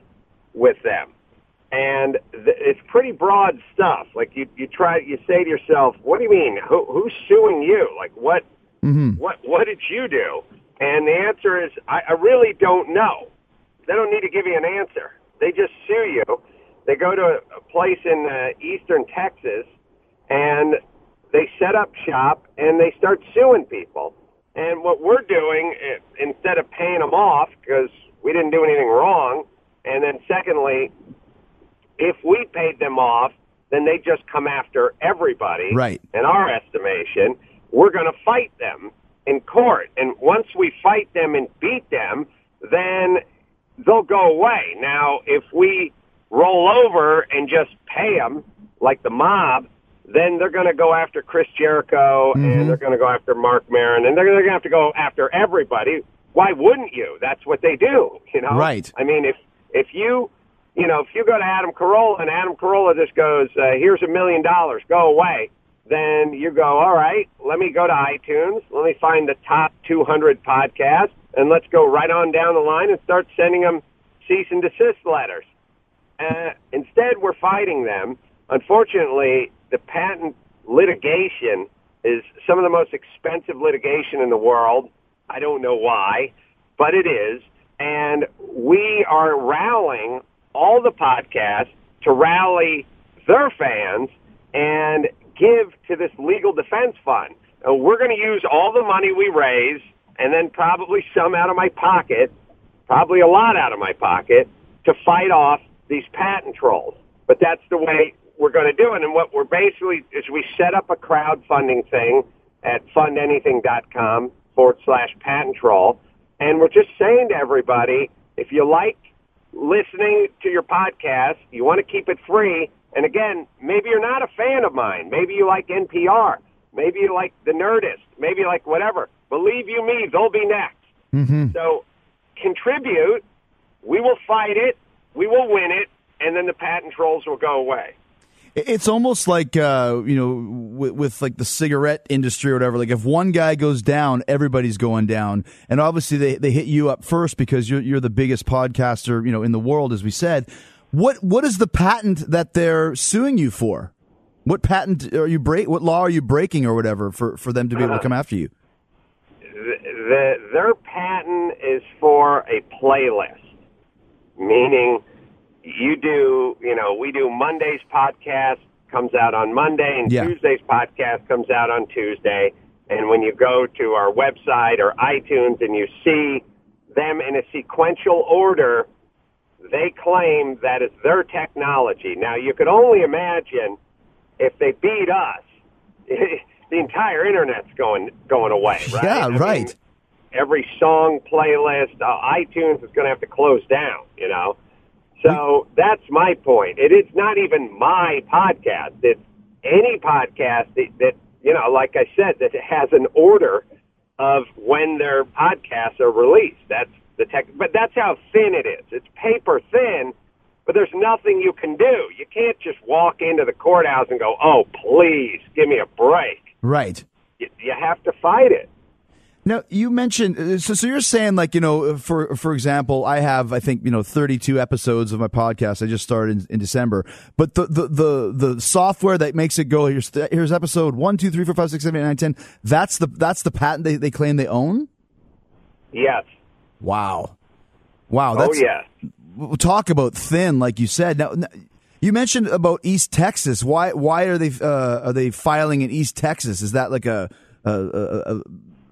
with them. And th- it's pretty broad stuff. Like you, you try, you say to yourself, "What do you mean? Who, who's suing you? Like what? Mm-hmm. What? What did you do?" And the answer is, I, I really don't know. They don't need to give you an answer. They just sue you. They go to a place in uh, eastern Texas, and they set up shop, and they start suing people. And what we're doing, instead of paying them off, because we didn't do anything wrong, and then secondly, if we paid them off, then they just come after everybody. Right. In our estimation, we're going to fight them in court. And once we fight them and beat them, then they'll go away. Now, if we roll over and just pay them like the mob, then they're going to go after Chris Jericho, mm-hmm. and they're going to go after Mark Maron, and they're going to have to go after everybody. Why wouldn't you? That's what they do, you know? Right. I mean, if if you, you know, if you go to Adam Carolla and Adam Carolla just goes, uh, here's a million dollars, go away, then you go, all right, let me go to iTunes, let me find the top two hundred podcasts, and let's go right on down the line and start sending them cease and desist letters. Uh, instead, we're fighting them. Unfortunately, the patent litigation is some of the most expensive litigation in the world. I don't know why, but it is. And we are rallying all the podcasts to rally their fans and give to this legal defense fund. Uh, we're going to use all the money we raise and then probably some out of my pocket, probably a lot out of my pocket, to fight off these patent trolls. But that's the way we're going to do it. And what we're basically is we set up a crowdfunding thing at fundanything.com forward slash patent troll. And we're just saying to everybody, if you like listening to your podcast, you want to keep it free. And again, maybe you're not a fan of mine. Maybe you like N P R. Maybe you like The Nerdist. Maybe you like whatever. Believe you me, they'll be next. Mm-hmm. So contribute. We will fight it. We will win it, and then the patent trolls will go away. It's almost like, uh, you know, with, with like the cigarette industry or whatever. Like if one guy goes down, everybody's going down. And obviously they, they hit you up first because you're, you're the biggest podcaster, you know, in the world, as we said. What What is the patent that they're suing you for? What patent are you break? What law are you breaking or whatever for, for them to be uh, able to come after you? The, the, their patent is for a playlist. Meaning, you do, you know, we do Monday's podcast comes out on Monday, and yeah. Tuesday's podcast comes out on Tuesday. And when you go to our website or iTunes and you see them in a sequential order, they claim that is their technology. Now, you could only imagine if they beat us, the entire internet's going going away, right? Yeah, I right. mean, every song playlist, uh, iTunes is going to have to close down, you know? So we, that's my point. It is not even my podcast. It's any podcast that, that, you know, like I said, that has an order of when their podcasts are released. That's the tech, but that's how thin it is. It's paper thin, but there's nothing you can do. You can't just walk into the courthouse and go, oh, please, give me a break. Right. You, you have to fight it. Now, you mentioned, so, so you're saying, like, you know, for for example, I have, I think, you know, thirty-two episodes of my podcast. I just started in, in December. But the, the the the software that makes it go, here's, here's episode one, two, three, four, five, six, seven, eight, nine, ten, that's the, that's the patent they, they claim they own? Yes. Wow. Wow. That's, oh, yeah. We'll talk about thin, like you said. Now, you mentioned about East Texas. Why why are they uh, are they filing in East Texas? Is that like a... a, a, a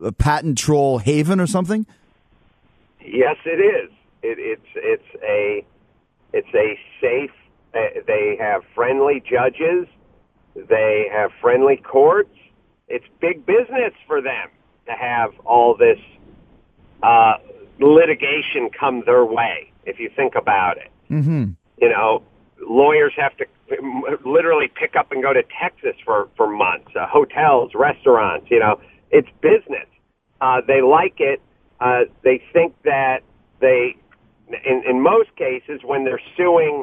A patent troll haven or something? Yes, it is. It, it's it's a it's a safe. Uh, they have friendly judges. They have friendly courts. It's big business for them to have all this uh, litigation come their way. If you think about it, mm-hmm. you know, lawyers have to literally pick up and go to Texas for for months. Uh, hotels, restaurants, you know. It's business. Uh, they like it. Uh, they think that they, in, in most cases, when they're suing,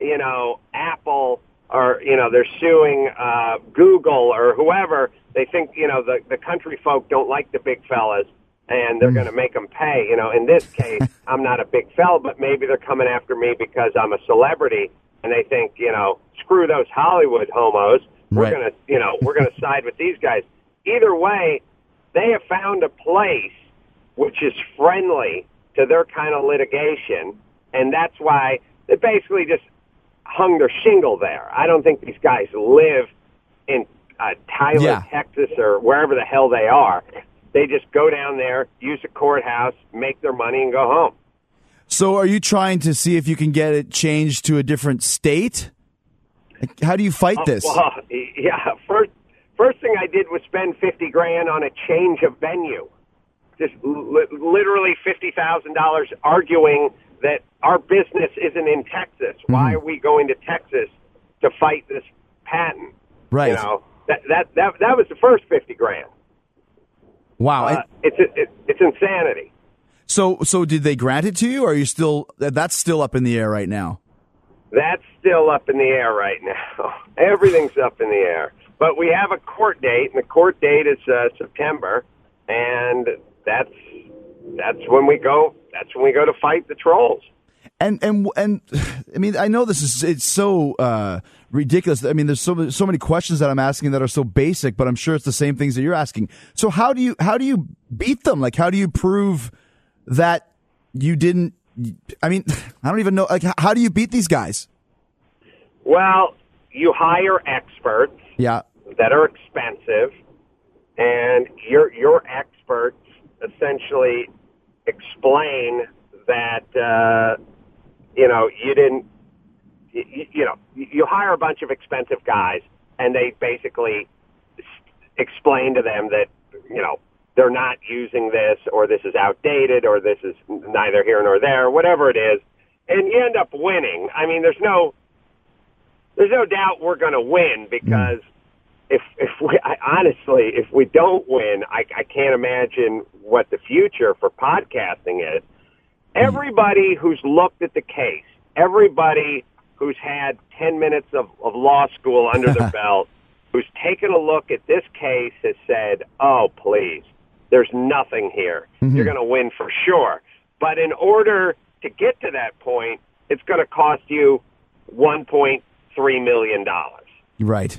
you know, Apple or, you know, they're suing uh, Google or whoever, they think, you know, the, the country folk don't like the big fellas and they're mm. going to make them pay. You know, in this case, I'm not a big fella, but maybe they're coming after me because I'm a celebrity and they think, you know, screw those Hollywood homos. We're right. going to, you know, we're going to side with these guys. Either way, they have found a place which is friendly to their kind of litigation, and that's why they basically just hung their shingle there. I don't think these guys live in uh, Tyler, yeah. Texas, or wherever the hell they are. They just go down there, use a courthouse, make their money, and go home. So are you trying to see if you can get it changed to a different state? How do you fight oh, this? Well, yeah, first... First thing I did was spend fifty grand on a change of venue, just li- literally fifty thousand dollars arguing that our business isn't in Texas. Mm-hmm. Why are we going to Texas to fight this patent? Right. You know, that that that, that was the first fifty grand. Wow, uh, it's it, it's insanity. So so did they grant it to you? Or are you still that's still up in the air right now? That's still up in the air right now. Everything's up in the air. But we have a court date, and the court date is uh, September, and that's that's when we go. That's when we go to fight the trolls. And and and I mean, I know this is it's so uh, ridiculous. I mean, there's so so many questions that I'm asking that are so basic, but I'm sure it's the same things that you're asking. So how do you how do you beat them? Like, how do you prove that you didn't? I mean, I don't even know. Like, how do you beat these guys? Well, you hire experts. Yeah. That are expensive, and your your experts essentially explain that uh, you know you didn't you, you know you hire a bunch of expensive guys, and they basically explain to them that you know they're not using this, or this is outdated, or this is neither here nor there, whatever it is, and you end up winning. I mean, there's no. There's no doubt we're going to win because if if we I, honestly if we don't win, I, I can't imagine what the future for podcasting is. Everybody who's looked at the case, everybody who's had ten minutes of, of law school under their belt, who's taken a look at this case has said, "Oh, please, there's nothing here. Mm-hmm. You're going to win for sure." But in order to get to that point, it's going to cost you one point. Three million dollars, right?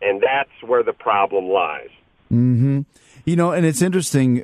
And that's where the problem lies. Mm-hmm. You know, and it's interesting,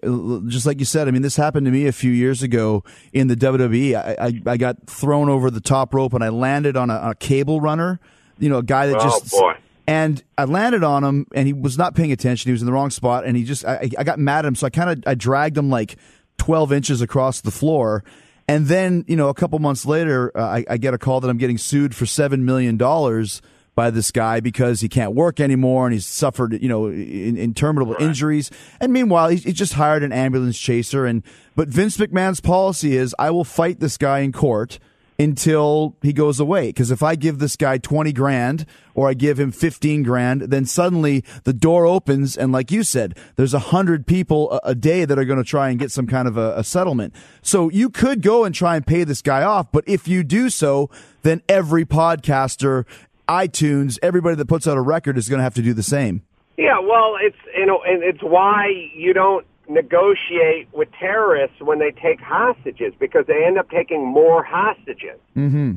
just like you said. I mean, this happened to me a few years ago in the W W E. I, I, I got thrown over the top rope, and I landed on a, a cable runner. you know, a guy that oh, just... Boy. And I landed on him, and he was not paying attention. He was in the wrong spot, and he just I, I got mad at him, so I kind of I dragged him like twelve inches across the floor. And then, you know, a couple months later, uh, I, I get a call that I'm getting sued for seven million dollars by this guy because he can't work anymore, and he's suffered, you know, in, in terminable right. injuries. And meanwhile, he, he just hired an ambulance chaser. And but Vince McMahon's policy is, I will fight this guy in court until he goes away, because if I give this guy twenty grand or I give him fifteen grand, then suddenly the door opens, and like you said, there's a hundred people a, a day that are going to try and get some kind of a, a settlement. So you could go and try and pay this guy off, but if you do so, then every podcaster, iTunes, everybody that puts out a record is going to have to do the same. Yeah, well, it's, you know, and it's why you don't negotiate with terrorists when they take hostages, because they end up taking more hostages. Mm-hmm.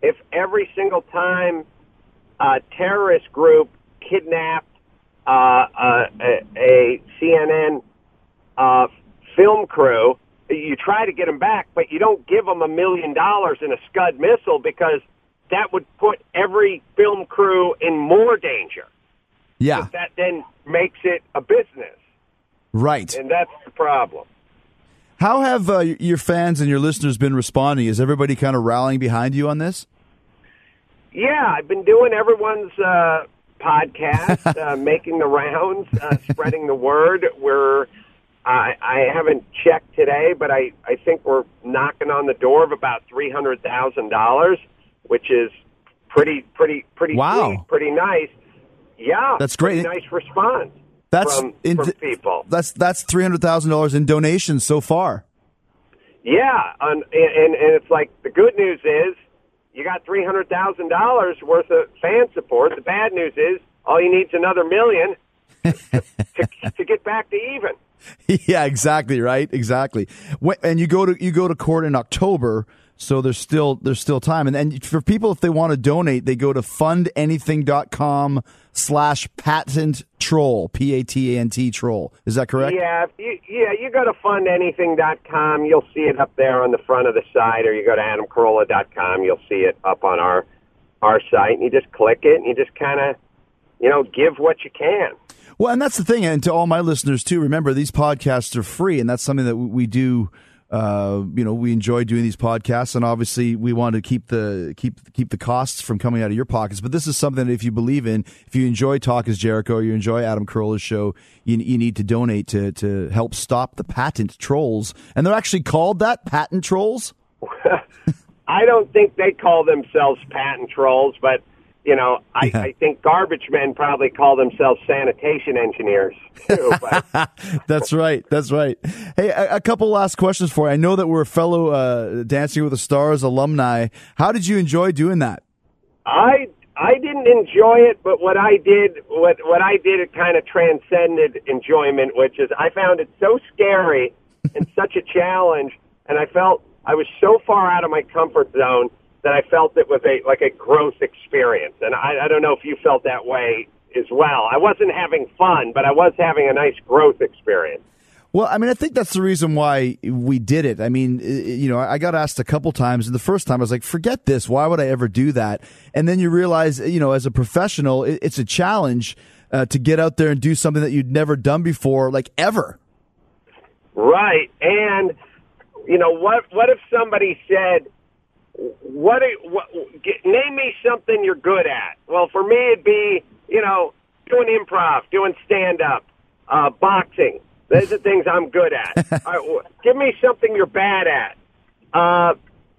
If every single time a terrorist group kidnapped uh, a, a C N N uh, film crew, you try to get them back, but you don't give them a million dollars in a Scud missile, because that would put every film crew in more danger. Yeah. But that then makes it a business. Right. And that's the problem. How have uh, your fans and your listeners been responding? Is everybody kind of rallying behind you on this? Yeah, I've been doing everyone's uh, podcast, uh, making the rounds, uh, spreading the word. We're, I, I haven't checked today, but I, I think we're knocking on the door of about three hundred thousand dollars, which is pretty, pretty, pretty wow. sweet, pretty nice. Yeah. That's great. Nice response. That's from, in, from people. That's that's three hundred thousand dollars in donations so far. Yeah, and, and and it's like, the good news is you got three hundred thousand dollars worth of fan support. The bad news is all you need is another million to, to, to get back to even. Yeah, exactly right, exactly. When, and you go to you go to court in October, so there's still there's still time. And and for people, if they want to donate, they go to fundanything.com slash patent. Troll, P A T A N T, troll. Is that correct? Yeah, you, yeah. You go to fund anything dot com, you'll see it up there on the front of the site, or you go to adam carolla dot com, you'll see it up on our our site, and you just click it, and you just kind of, you know, give what you can. Well, and that's the thing, and to all my listeners, too, remember, these podcasts are free, and that's something that we do. Uh, you know, we enjoy doing these podcasts, and obviously we want to keep the keep keep the costs from coming out of your pockets. But this is something that if you believe in, if you enjoy Talk is Jericho, you enjoy Adam Carolla's show, you, you need to donate to to help stop the patent trolls. And they're actually called that, patent trolls? I don't think they call themselves patent trolls, but, you know, I, yeah. I think garbage men probably call themselves sanitation engineers, too. But. That's right. That's right. Hey, a, a couple last questions for you. I know that we're fellow uh, Dancing with the Stars alumni. How did you enjoy doing that? I I didn't enjoy it, but what I did, what, what I did, it kind of transcended enjoyment, which is I found it so scary and such a challenge, and I felt I was so far out of my comfort zone that I felt it was a like a gross experience. And I, I don't know if you felt that way as well. I wasn't having fun, but I was having a nice growth experience. Well, I mean, I think that's the reason why we did it. I mean, you know, I got asked a couple times, and the first time I was like, forget this. Why would I ever do that? And then you realize, you know, as a professional, it's a challenge uh, to get out there and do something that you'd never done before, like ever. Right. And, you know, what, what if somebody said, What, what get, name me something you're good at? Well, for me, it'd be, you know, doing improv, doing stand-up, uh, boxing. Those are things I'm good at. All right, give me something you're bad at. Uh,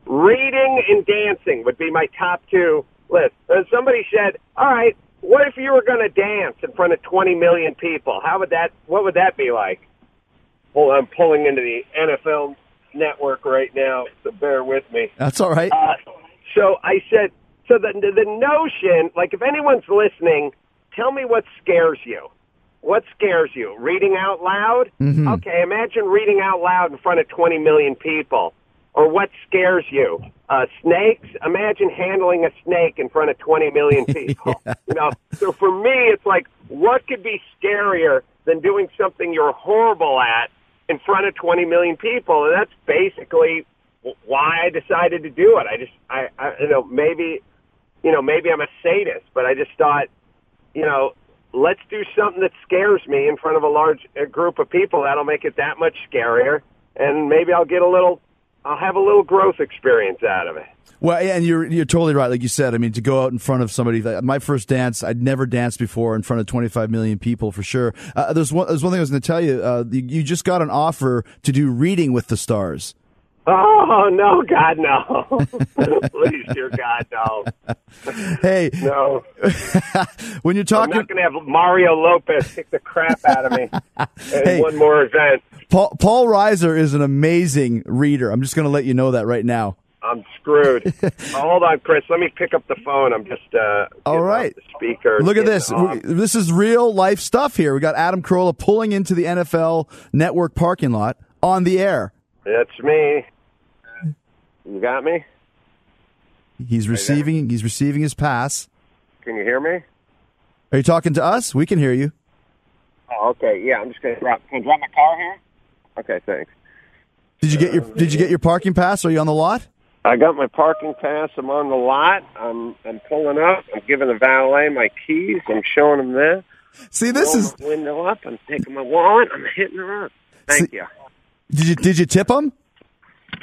reading and dancing would be my top two list. And somebody said, all right, what if you were going to dance in front of twenty million people? How would that, what would that be like? Well, I'm pulling into the N F L network right now, so bear with me. That's all right. Uh, so I said, so the, the notion, like, if anyone's listening, tell me what scares you. What scares you? Reading out loud? Mm-hmm. Okay, imagine reading out loud in front of twenty million people. Or what scares you? Uh, snakes? Imagine handling a snake in front of twenty million people. Yeah. You know? So for me, it's like, what could be scarier than doing something you're horrible at in front of twenty million people? And that's basically why I decided to do it. I just, I, I you know, maybe you know, maybe I'm a sadist, but I just thought, you know, let's do something that scares me in front of a large a group of people. That'll make it that much scarier, and maybe I'll get a little, I'll have a little growth experience out of it. Well, and you're you're totally right. Like you said, I mean, to go out in front of somebody, like my first dance, I'd never danced before in front of twenty-five million people for sure. Uh, there's one there's one thing I was going to tell you. Uh, you. You just got an offer to do Reading with the Stars. Oh, no, God, no. Please, dear God, no. Hey. No. When you're talking... I'm not going to have Mario Lopez kick the crap out of me in hey, one more event. Paul, Paul Reiser is an amazing reader. I'm just going to let you know that right now. I'm screwed. Oh, hold on, Chris. Let me pick up the phone. I'm just uh, all right. The speaker. Look at this. Off. This is real life stuff here. We got Adam Carolla pulling into the N F L Network parking lot on the air. That's me. You got me? He's receiving. He's receiving his pass. Can you hear me? Are you talking to us? We can hear you. Oh, okay. Yeah, I'm just gonna drop. Can you drop my car here? Okay, thanks. Did you get your Did you get your parking pass? Are you on the lot? I got my parking pass. I'm on the lot. I'm I'm pulling up. I'm giving the valet my keys. I'm showing him there. See, this I'm is my window up. I'm taking my wallet. I'm hitting her up. Thank See, you. Did you Did you tip him?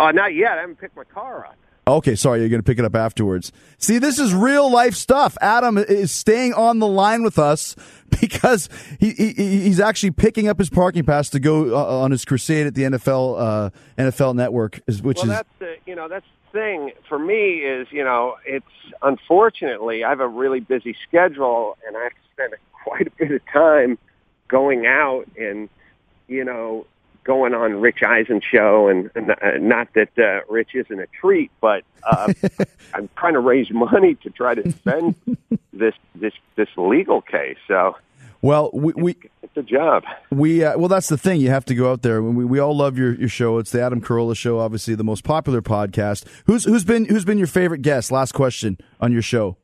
Uh, not yet. I haven't picked my car up. Okay, sorry. You're going to pick it up afterwards. See, this is real life stuff. Adam is staying on the line with us because he, he he's actually picking up his parking pass to go uh, on his crusade at the N F L uh, N F L Network, which well, is that's the, you know that's. thing for me is, you know, it's unfortunately I have a really busy schedule and I have to spend quite a bit of time going out and, you know, going on Rich Eisen show and, and uh, not that uh, Rich isn't a treat, but uh, I'm trying to raise money to try to defend this this this legal case. So Well, we, we it's a job. We uh, well, that's the thing. You have to go out there. We we all love your, your show. It's the Adam Carolla Show, obviously the most popular podcast. Who's who's been who's been your favorite guest? Last question on your show.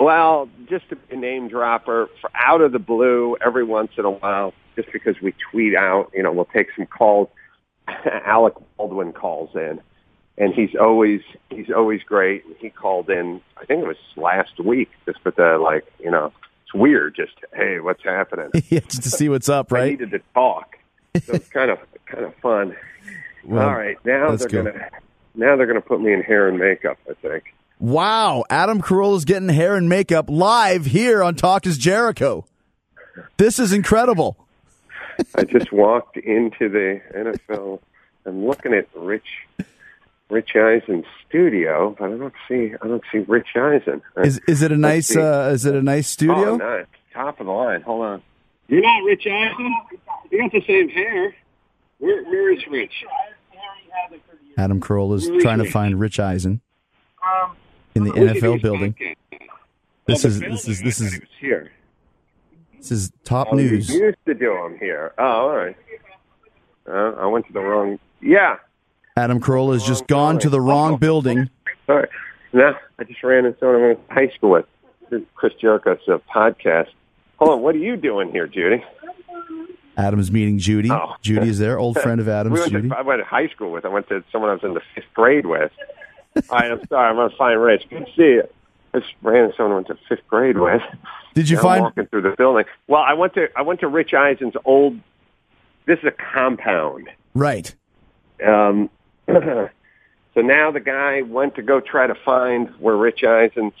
Well, just a name dropper for out of the blue every once in a while, just because we tweet out. You know, we'll take some calls. Alec Baldwin calls in, and he's always he's always great. He called in. I think it was last week. Just with the like, you know. It's weird, just, hey, what's happening? Yeah, just to see what's up, right? I needed to talk. So it's kind of kind of fun. Well, all right, now they're going to now they're going to put me in hair and makeup, I think. Wow, Adam Carolla's getting hair and makeup live here on Talk is Jericho. This is incredible. I just walked into the N F L. I'm looking at Rich Rich Eisen's studio, but I don't see I don't see Rich Eisen. Is is it a nice uh, is it a nice studio? Oh, nice. Top of the line. Hold on. You're not Rich Eisen. You got the same hair. Where, where is Rich? Adam Carolla is trying to find Rich Eisen in the N F L building. This is this is this is here. This is top news. You used to do them here. Oh, all right. Uh, I went to the wrong. Yeah. Adam Carolla has just gone building. to the wrong oh. building. Sorry. No, I just ran into someone I went to high school with. Chris Jericho's uh, podcast. Hold on, what are you doing here, Judy? Adam's meeting Judy. Oh. Judy is there, old friend of Adam's, we went Judy. To, I went to high school with. I went to someone I was in the fifth grade with. All right, I'm sorry, I'm going to find Rich. Good to see you. I just ran into someone I went to fifth grade with. Did you now find... I'm walking through the building. Well, I went to I went to Rich Eisen's old... This is a compound. Right. Um... So now the guy went to go try to find where Rich Eisen.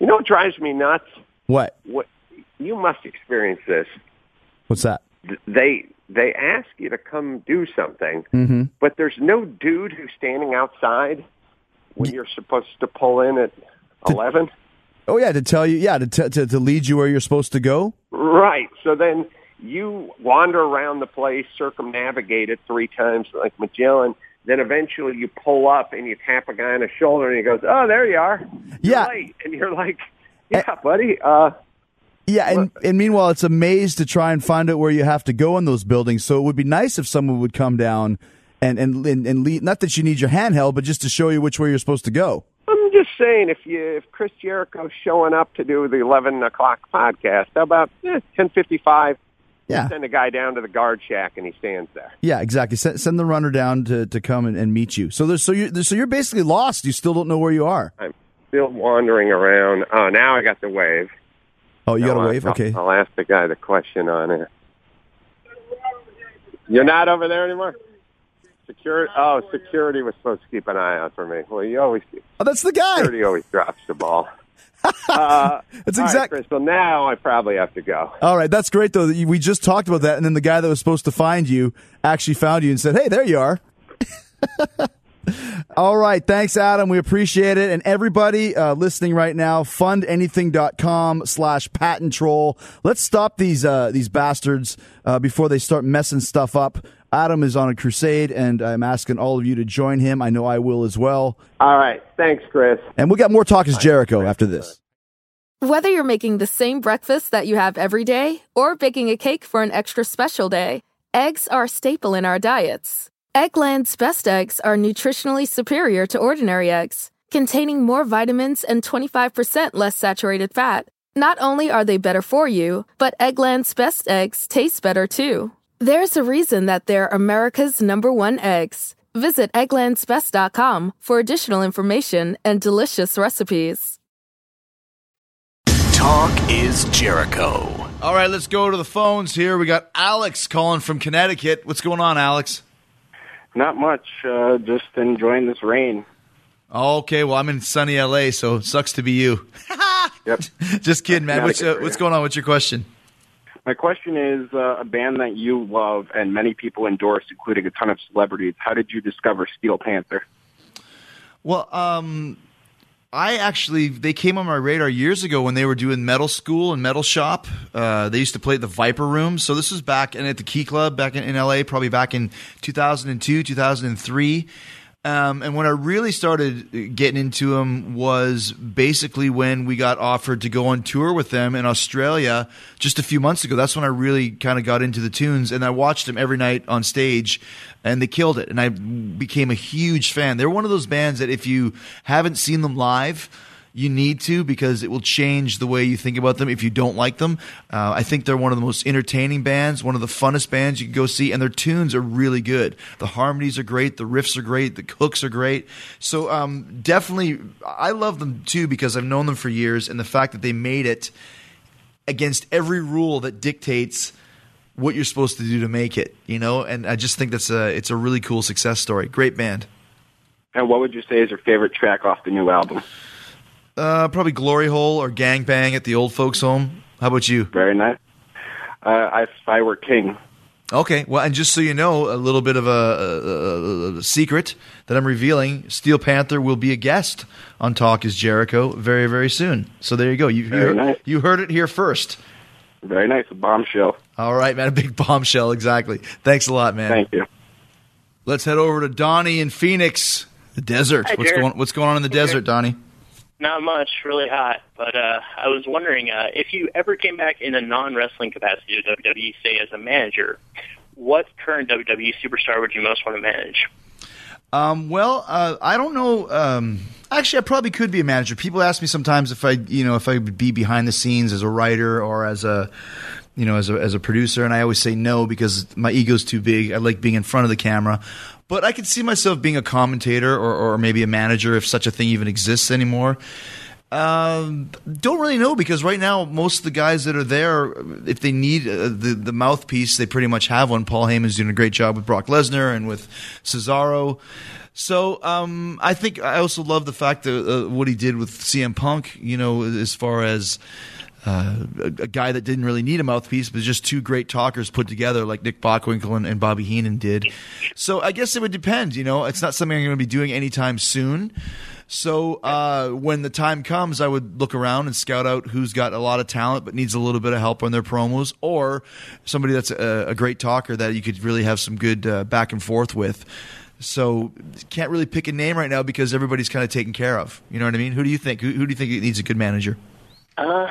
You know what drives me nuts? What? What? You must experience this. What's that? They they ask you to come do something, mm-hmm. but there's no dude who's standing outside when you're supposed to pull in at eleven. Oh yeah, to tell you, yeah, to, t- to to lead you where you're supposed to go. Right. So then you wander around the place, circumnavigate it three times like Magellan. Then eventually you pull up and you tap a guy on the shoulder and he goes, oh, there you are. You're yeah. late. And you're like, yeah, and, buddy. Uh, yeah. And, and meanwhile, it's a maze to try and find out where you have to go in those buildings. So it would be nice if someone would come down and, and, and, and lead. Not that you need your handheld, but just to show you which way you're supposed to go. I'm just saying, if you if Chris Jericho's showing up to do the eleven o'clock podcast, how about eh, ten fifty-five? Yeah. Send a guy down to the guard shack and he stands there. Yeah, exactly. Send, send the runner down to, to come and, and meet you. So there's so you so you're basically lost. You still don't know where you are. I'm still wandering around. Oh, now I got the wave. Oh, you got a wave? Okay. I'll ask the guy the question on it. You're not over there anymore? Security. Oh, security was supposed to keep an eye out for me. Well, you always. Oh, that's the guy. Security always drops the ball. uh, that's exactly. Right, so now I probably have to go. All right, that's great though. We just talked about that, and then the guy that was supposed to find you actually found you and said, "Hey, there you are." All right, thanks, Adam. We appreciate it. And everybody uh, listening right now, fundanything.com slash patent troll. Let's stop these uh, these bastards uh, before they start messing stuff up. Adam is on a crusade, and I'm asking all of you to join him. I know I will as well. All right. Thanks, Chris. And we'll get more Talk is Jericho after this. Whether you're making the same breakfast that you have every day or baking a cake for an extra special day, eggs are a staple in our diets. Eggland's Best eggs are nutritionally superior to ordinary eggs, containing more vitamins and twenty-five percent less saturated fat. Not only are they better for you, but Eggland's Best eggs taste better, too. There's a reason that they're America's number one eggs. Visit egglands best dot com for additional information and delicious recipes. Talk is Jericho. All right, let's go to the phones here. We got Alex calling from Connecticut. What's going on, Alex? Not much. Uh, just enjoying this rain. Okay, well, I'm in sunny L A, so it sucks to be you. Yep. Just kidding, man. What's, uh, what's going on? What's your question? My question is, uh, a band that you love and many people endorse, including a ton of celebrities, how did you discover Steel Panther? Well, um, I actually, they came on my radar years ago when they were doing Metal School and Metal Shop. Uh, they used to play at the Viper Room. So this was back in, at the Key Club back in, in L A, probably back in two thousand two, two thousand three. Um, and when I really started getting into them was basically when we got offered to go on tour with them in Australia just a few months ago. That's when I really kind of got into the tunes, and I watched them every night on stage, and they killed it. And I became a huge fan. They're one of those bands that if you haven't seen them live, you need to, because it will change the way you think about them if you don't like them. Uh, I think they're one of the most entertaining bands, one of the funnest bands you can go see, and their tunes are really good. The harmonies are great, the riffs are great, the hooks are great. So um, definitely, I love them too because I've known them for years, and the fact that they made it against every rule that dictates what you're supposed to do to make it, you know. And I just think that's a it's a really cool success story. Great band. And what would you say is your favorite track off the new album? Uh, probably Glory Hole or Gang Bang at the Old Folks Home. How about you? Very nice. Uh, if I Were King. Okay. Well, and just so you know, a little bit of a, a, a secret that I'm revealing, Steel Panther will be a guest on Talk is Jericho very, very soon. So there you go. You, you, heard, nice. You heard it here first. Very nice. A bombshell. All right, man. A big bombshell. Exactly. Thanks a lot, man. Thank you. Let's head over to Donnie in Phoenix, the desert. Hi, what's going, what's going on in the hey, desert, Donnie? Not much, really hot, but uh, I was wondering uh, if you ever came back in a non-wrestling capacity to W W E, say as a manager, what current W W E superstar would you most want to manage? Um, well, uh, I don't know. Um, actually, I probably could be a manager. People ask me sometimes if I, you know, if I would be behind the scenes as a writer or as a, you know, as a as a producer, and I always say no because my ego's too big. I like being in front of the camera. But I could see myself being a commentator or, or maybe a manager if such a thing even exists anymore. Um, don't really know because right now most of the guys that are there, if they need uh, the, the mouthpiece, they pretty much have one. Paul Heyman's doing a great job with Brock Lesnar and with Cesaro. So um, I think I also love the fact that uh, what he did with C M Punk, you know, as far as Uh, a, a guy that didn't really need a mouthpiece, but just two great talkers put together like Nick Bockwinkel and, and Bobby Heenan did. So I guess it would depend, you know. It's not something I'm going to be doing anytime soon. So uh, when the time comes, I would look around and scout out who's got a lot of talent but needs a little bit of help on their promos, or somebody that's a, a great talker that you could really have some good uh, back and forth with. So can't really pick a name right now because everybody's kind of taken care of. You know what I mean? Who do you think? Who, who do you think needs a good manager? Uh,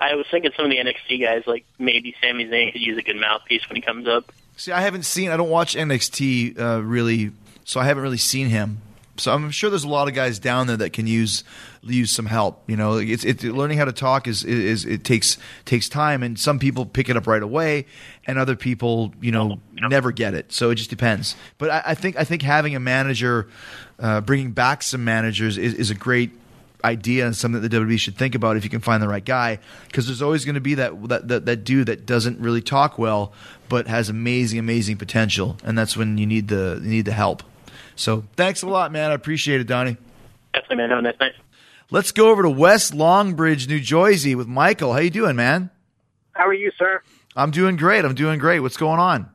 I was thinking some of the N X T guys, like maybe Sami Zayn could use a good mouthpiece when he comes up. See, I haven't seen, I don't watch N X T uh, really, so I haven't really seen him. So I'm sure there's a lot of guys down there that can use use some help. You know, it's it, learning how to talk is, is it takes takes time, and some people pick it up right away, and other people, you know, never get it. So it just depends. But I, I think I think having a manager, uh, bringing back some managers is, is a great idea and something that the W W E should think about if you can find the right guy, because there's always going to be that, that that that dude that doesn't really talk well but has amazing, amazing potential, and that's when you need the you need the help. So thanks a lot, man. I appreciate it, Donnie. Definitely, man. Have a nice night. Let's go over to West Longbridge, New Jersey, with Michael. How you doing, man? How are you, sir? I'm doing great. I'm doing great. What's going on?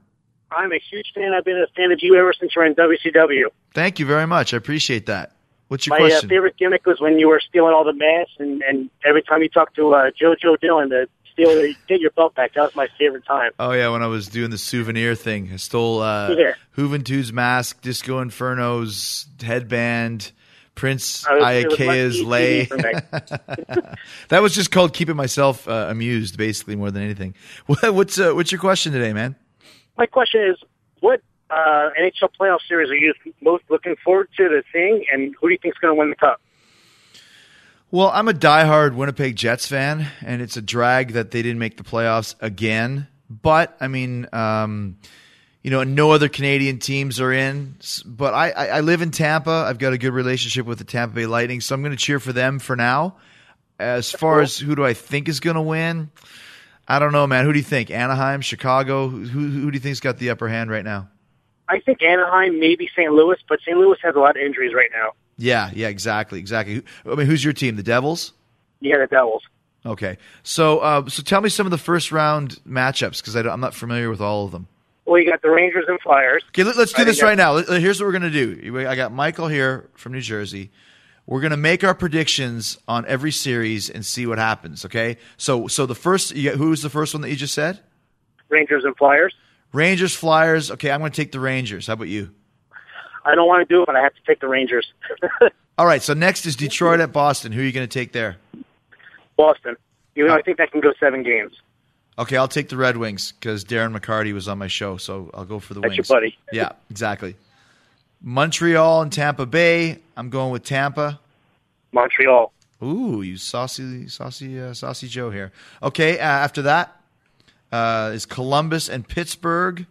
I'm a huge fan. I've been a fan of you ever since you were in W C W. Thank you very much. I appreciate that. What's your My, question? My uh, favorite gimmick was when you were stealing all the masks, and, and every time you talked to uh, JoJo Dillon to steal, get your belt back. That was my favorite time. Oh, yeah, when I was doing the souvenir thing. I stole uh, yeah. Juventude's mask, Disco Inferno's headband, Prince Iakea's lay. That was just called keeping myself uh, amused, basically, more than anything. What's uh, what's your question today, man? My question is, what uh, N H L playoff series are you most looking forward to the thing, and who do you think is going to win the cup? Well, I'm a diehard Winnipeg Jets fan, and it's a drag that they didn't make the playoffs again. But, I mean, um, you know, no other Canadian teams are in. But I, I, I live in Tampa. I've got a good relationship with the Tampa Bay Lightning, so I'm going to cheer for them for now. As far as who do I think is going to win, I don't know, man. Who do you think? Anaheim, Chicago? Who, who, who do you think's got the upper hand right now? I think Anaheim, maybe Saint Louis, but Saint Louis has a lot of injuries right now. Yeah, yeah, exactly, exactly. I mean, who's your team? The Devils? Yeah, the Devils. Okay. So uh, so tell me some of the first-round matchups, because I'm not familiar with all of them. Well, you got the Rangers and Flyers. Okay, let, let's do this right now. Here's what we're going to do. I got Michael here from New Jersey. We're going to make our predictions on every series and see what happens, okay? So so the first – who was the first one that you just said? Rangers and Flyers. Rangers, Flyers. Okay, I'm going to take the Rangers. How about you? I don't want to do it, but I have to take the Rangers. All right, so next is Detroit at Boston. Who are you going to take there? Boston. Even though I think that can go seven games. Okay, I'll take the Red Wings because Darren McCarty was on my show, so I'll go for the That's Wings. That's your buddy. Yeah, exactly. Montreal and Tampa Bay. I'm going with Tampa. Montreal. Ooh, you saucy, saucy, uh, saucy Joe here. Okay, uh, after that uh, is Columbus and Pittsburgh.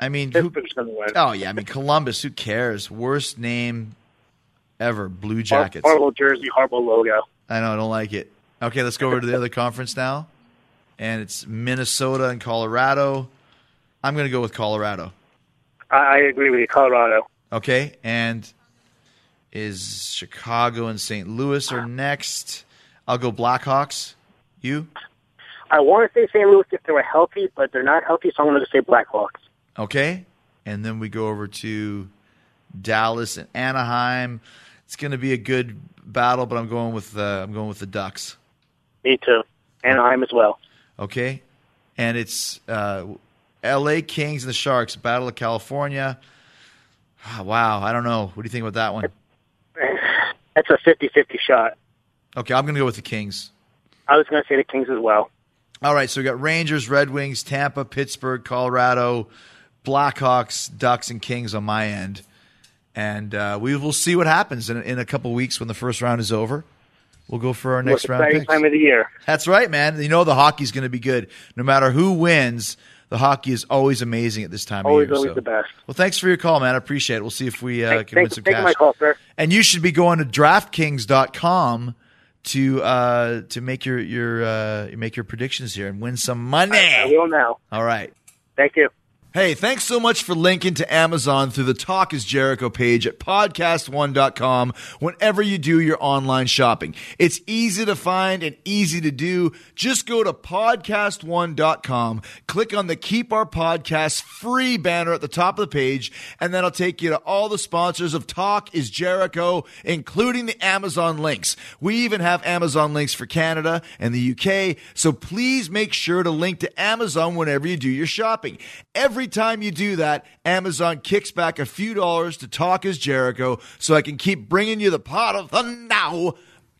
I mean, Pittsburgh's going to win. Oh yeah, I mean Columbus. Who cares? Worst name ever. Blue Jackets. Har- Harbaugh jersey, Harbaugh logo. I know, I don't like it. Okay, let's go over to the other conference now, and it's Minnesota and Colorado. I'm going to go with Colorado. I agree with you, Colorado. Okay, and is Chicago and Saint Louis are next? I'll go Blackhawks. You? I want to say Saint Louis if they were healthy, but they're not healthy, so I'm going to say Blackhawks. Okay, and then we go over to Dallas and Anaheim. It's going to be a good battle, but I'm going with the I'm going with the Ducks. Me too. Anaheim as well. Okay, and it's. Uh, L A Kings and the Sharks, Battle of California. Oh, wow, I don't know. What do you think about that one? That's a fifty-fifty shot. Okay, I'm going to go with the Kings. I was going to say the Kings as well. All right, so we got Rangers, Red Wings, Tampa, Pittsburgh, Colorado, Blackhawks, Ducks, and Kings on my end. And uh, we will see what happens in, in a couple weeks when the first round is over. We'll go for our next Most round exciting picks. Time of the year. That's right, man. You know the hockey's going to be good. No matter who wins – the hockey is always amazing at this time always, of year. Always, always so. The best. Well, thanks for your call, man. I appreciate it. We'll see if we uh, thanks, can thanks, win some thanks cash. Thanks for taking my call, sir. And you should be going to DraftKings dot com to uh, to make your your uh, make your predictions here and win some money. I, I will now. All right. Thank you. Hey, thanks so much for linking to Amazon through the Talk is Jericho page at podcast one dot com whenever you do your online shopping. It's easy to find and easy to do. Just go to podcast one dot com, click on the Keep Our Podcast Free banner at the top of the page, and that'll take you to all the sponsors of Talk is Jericho, including the Amazon links. We even have Amazon links for Canada and the U K, so please make sure to link to Amazon whenever you do your shopping. Every Every time you do that, Amazon kicks back a few dollars to Talk is Jericho so I can keep bringing you the pot of the now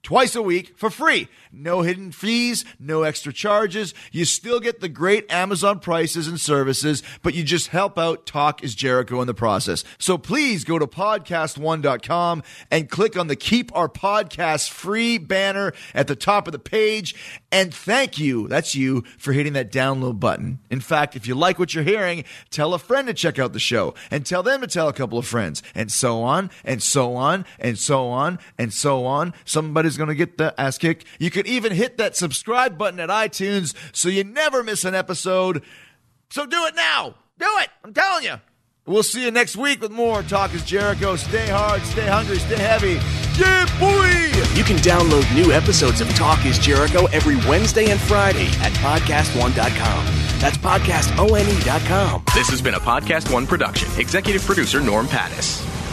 twice a week for free. No hidden fees, no extra charges. You still get the great Amazon prices and services, but you just help out Talk is Jericho in the process. So please go to podcast one dot com and click on the Keep Our Podcast Free banner at the top of the page. And thank you, that's you, for hitting that download button. In fact, if you like what you're hearing, tell a friend to check out the show and tell them to tell a couple of friends, and so on and so on and so on and so on. Somebody's going to get the ass kicked. You could even hit that subscribe button at iTunes so you never miss an episode. So do it now. Do it. I'm telling you. We'll see you next week with more Talk is Jericho. Stay hard, stay hungry, stay heavy. Yeah, boy! You can download new episodes of Talk is Jericho every Wednesday and Friday at podcast one dot com. That's podcast one dot com. This has been a Podcast One production. Executive producer Norm Pattis.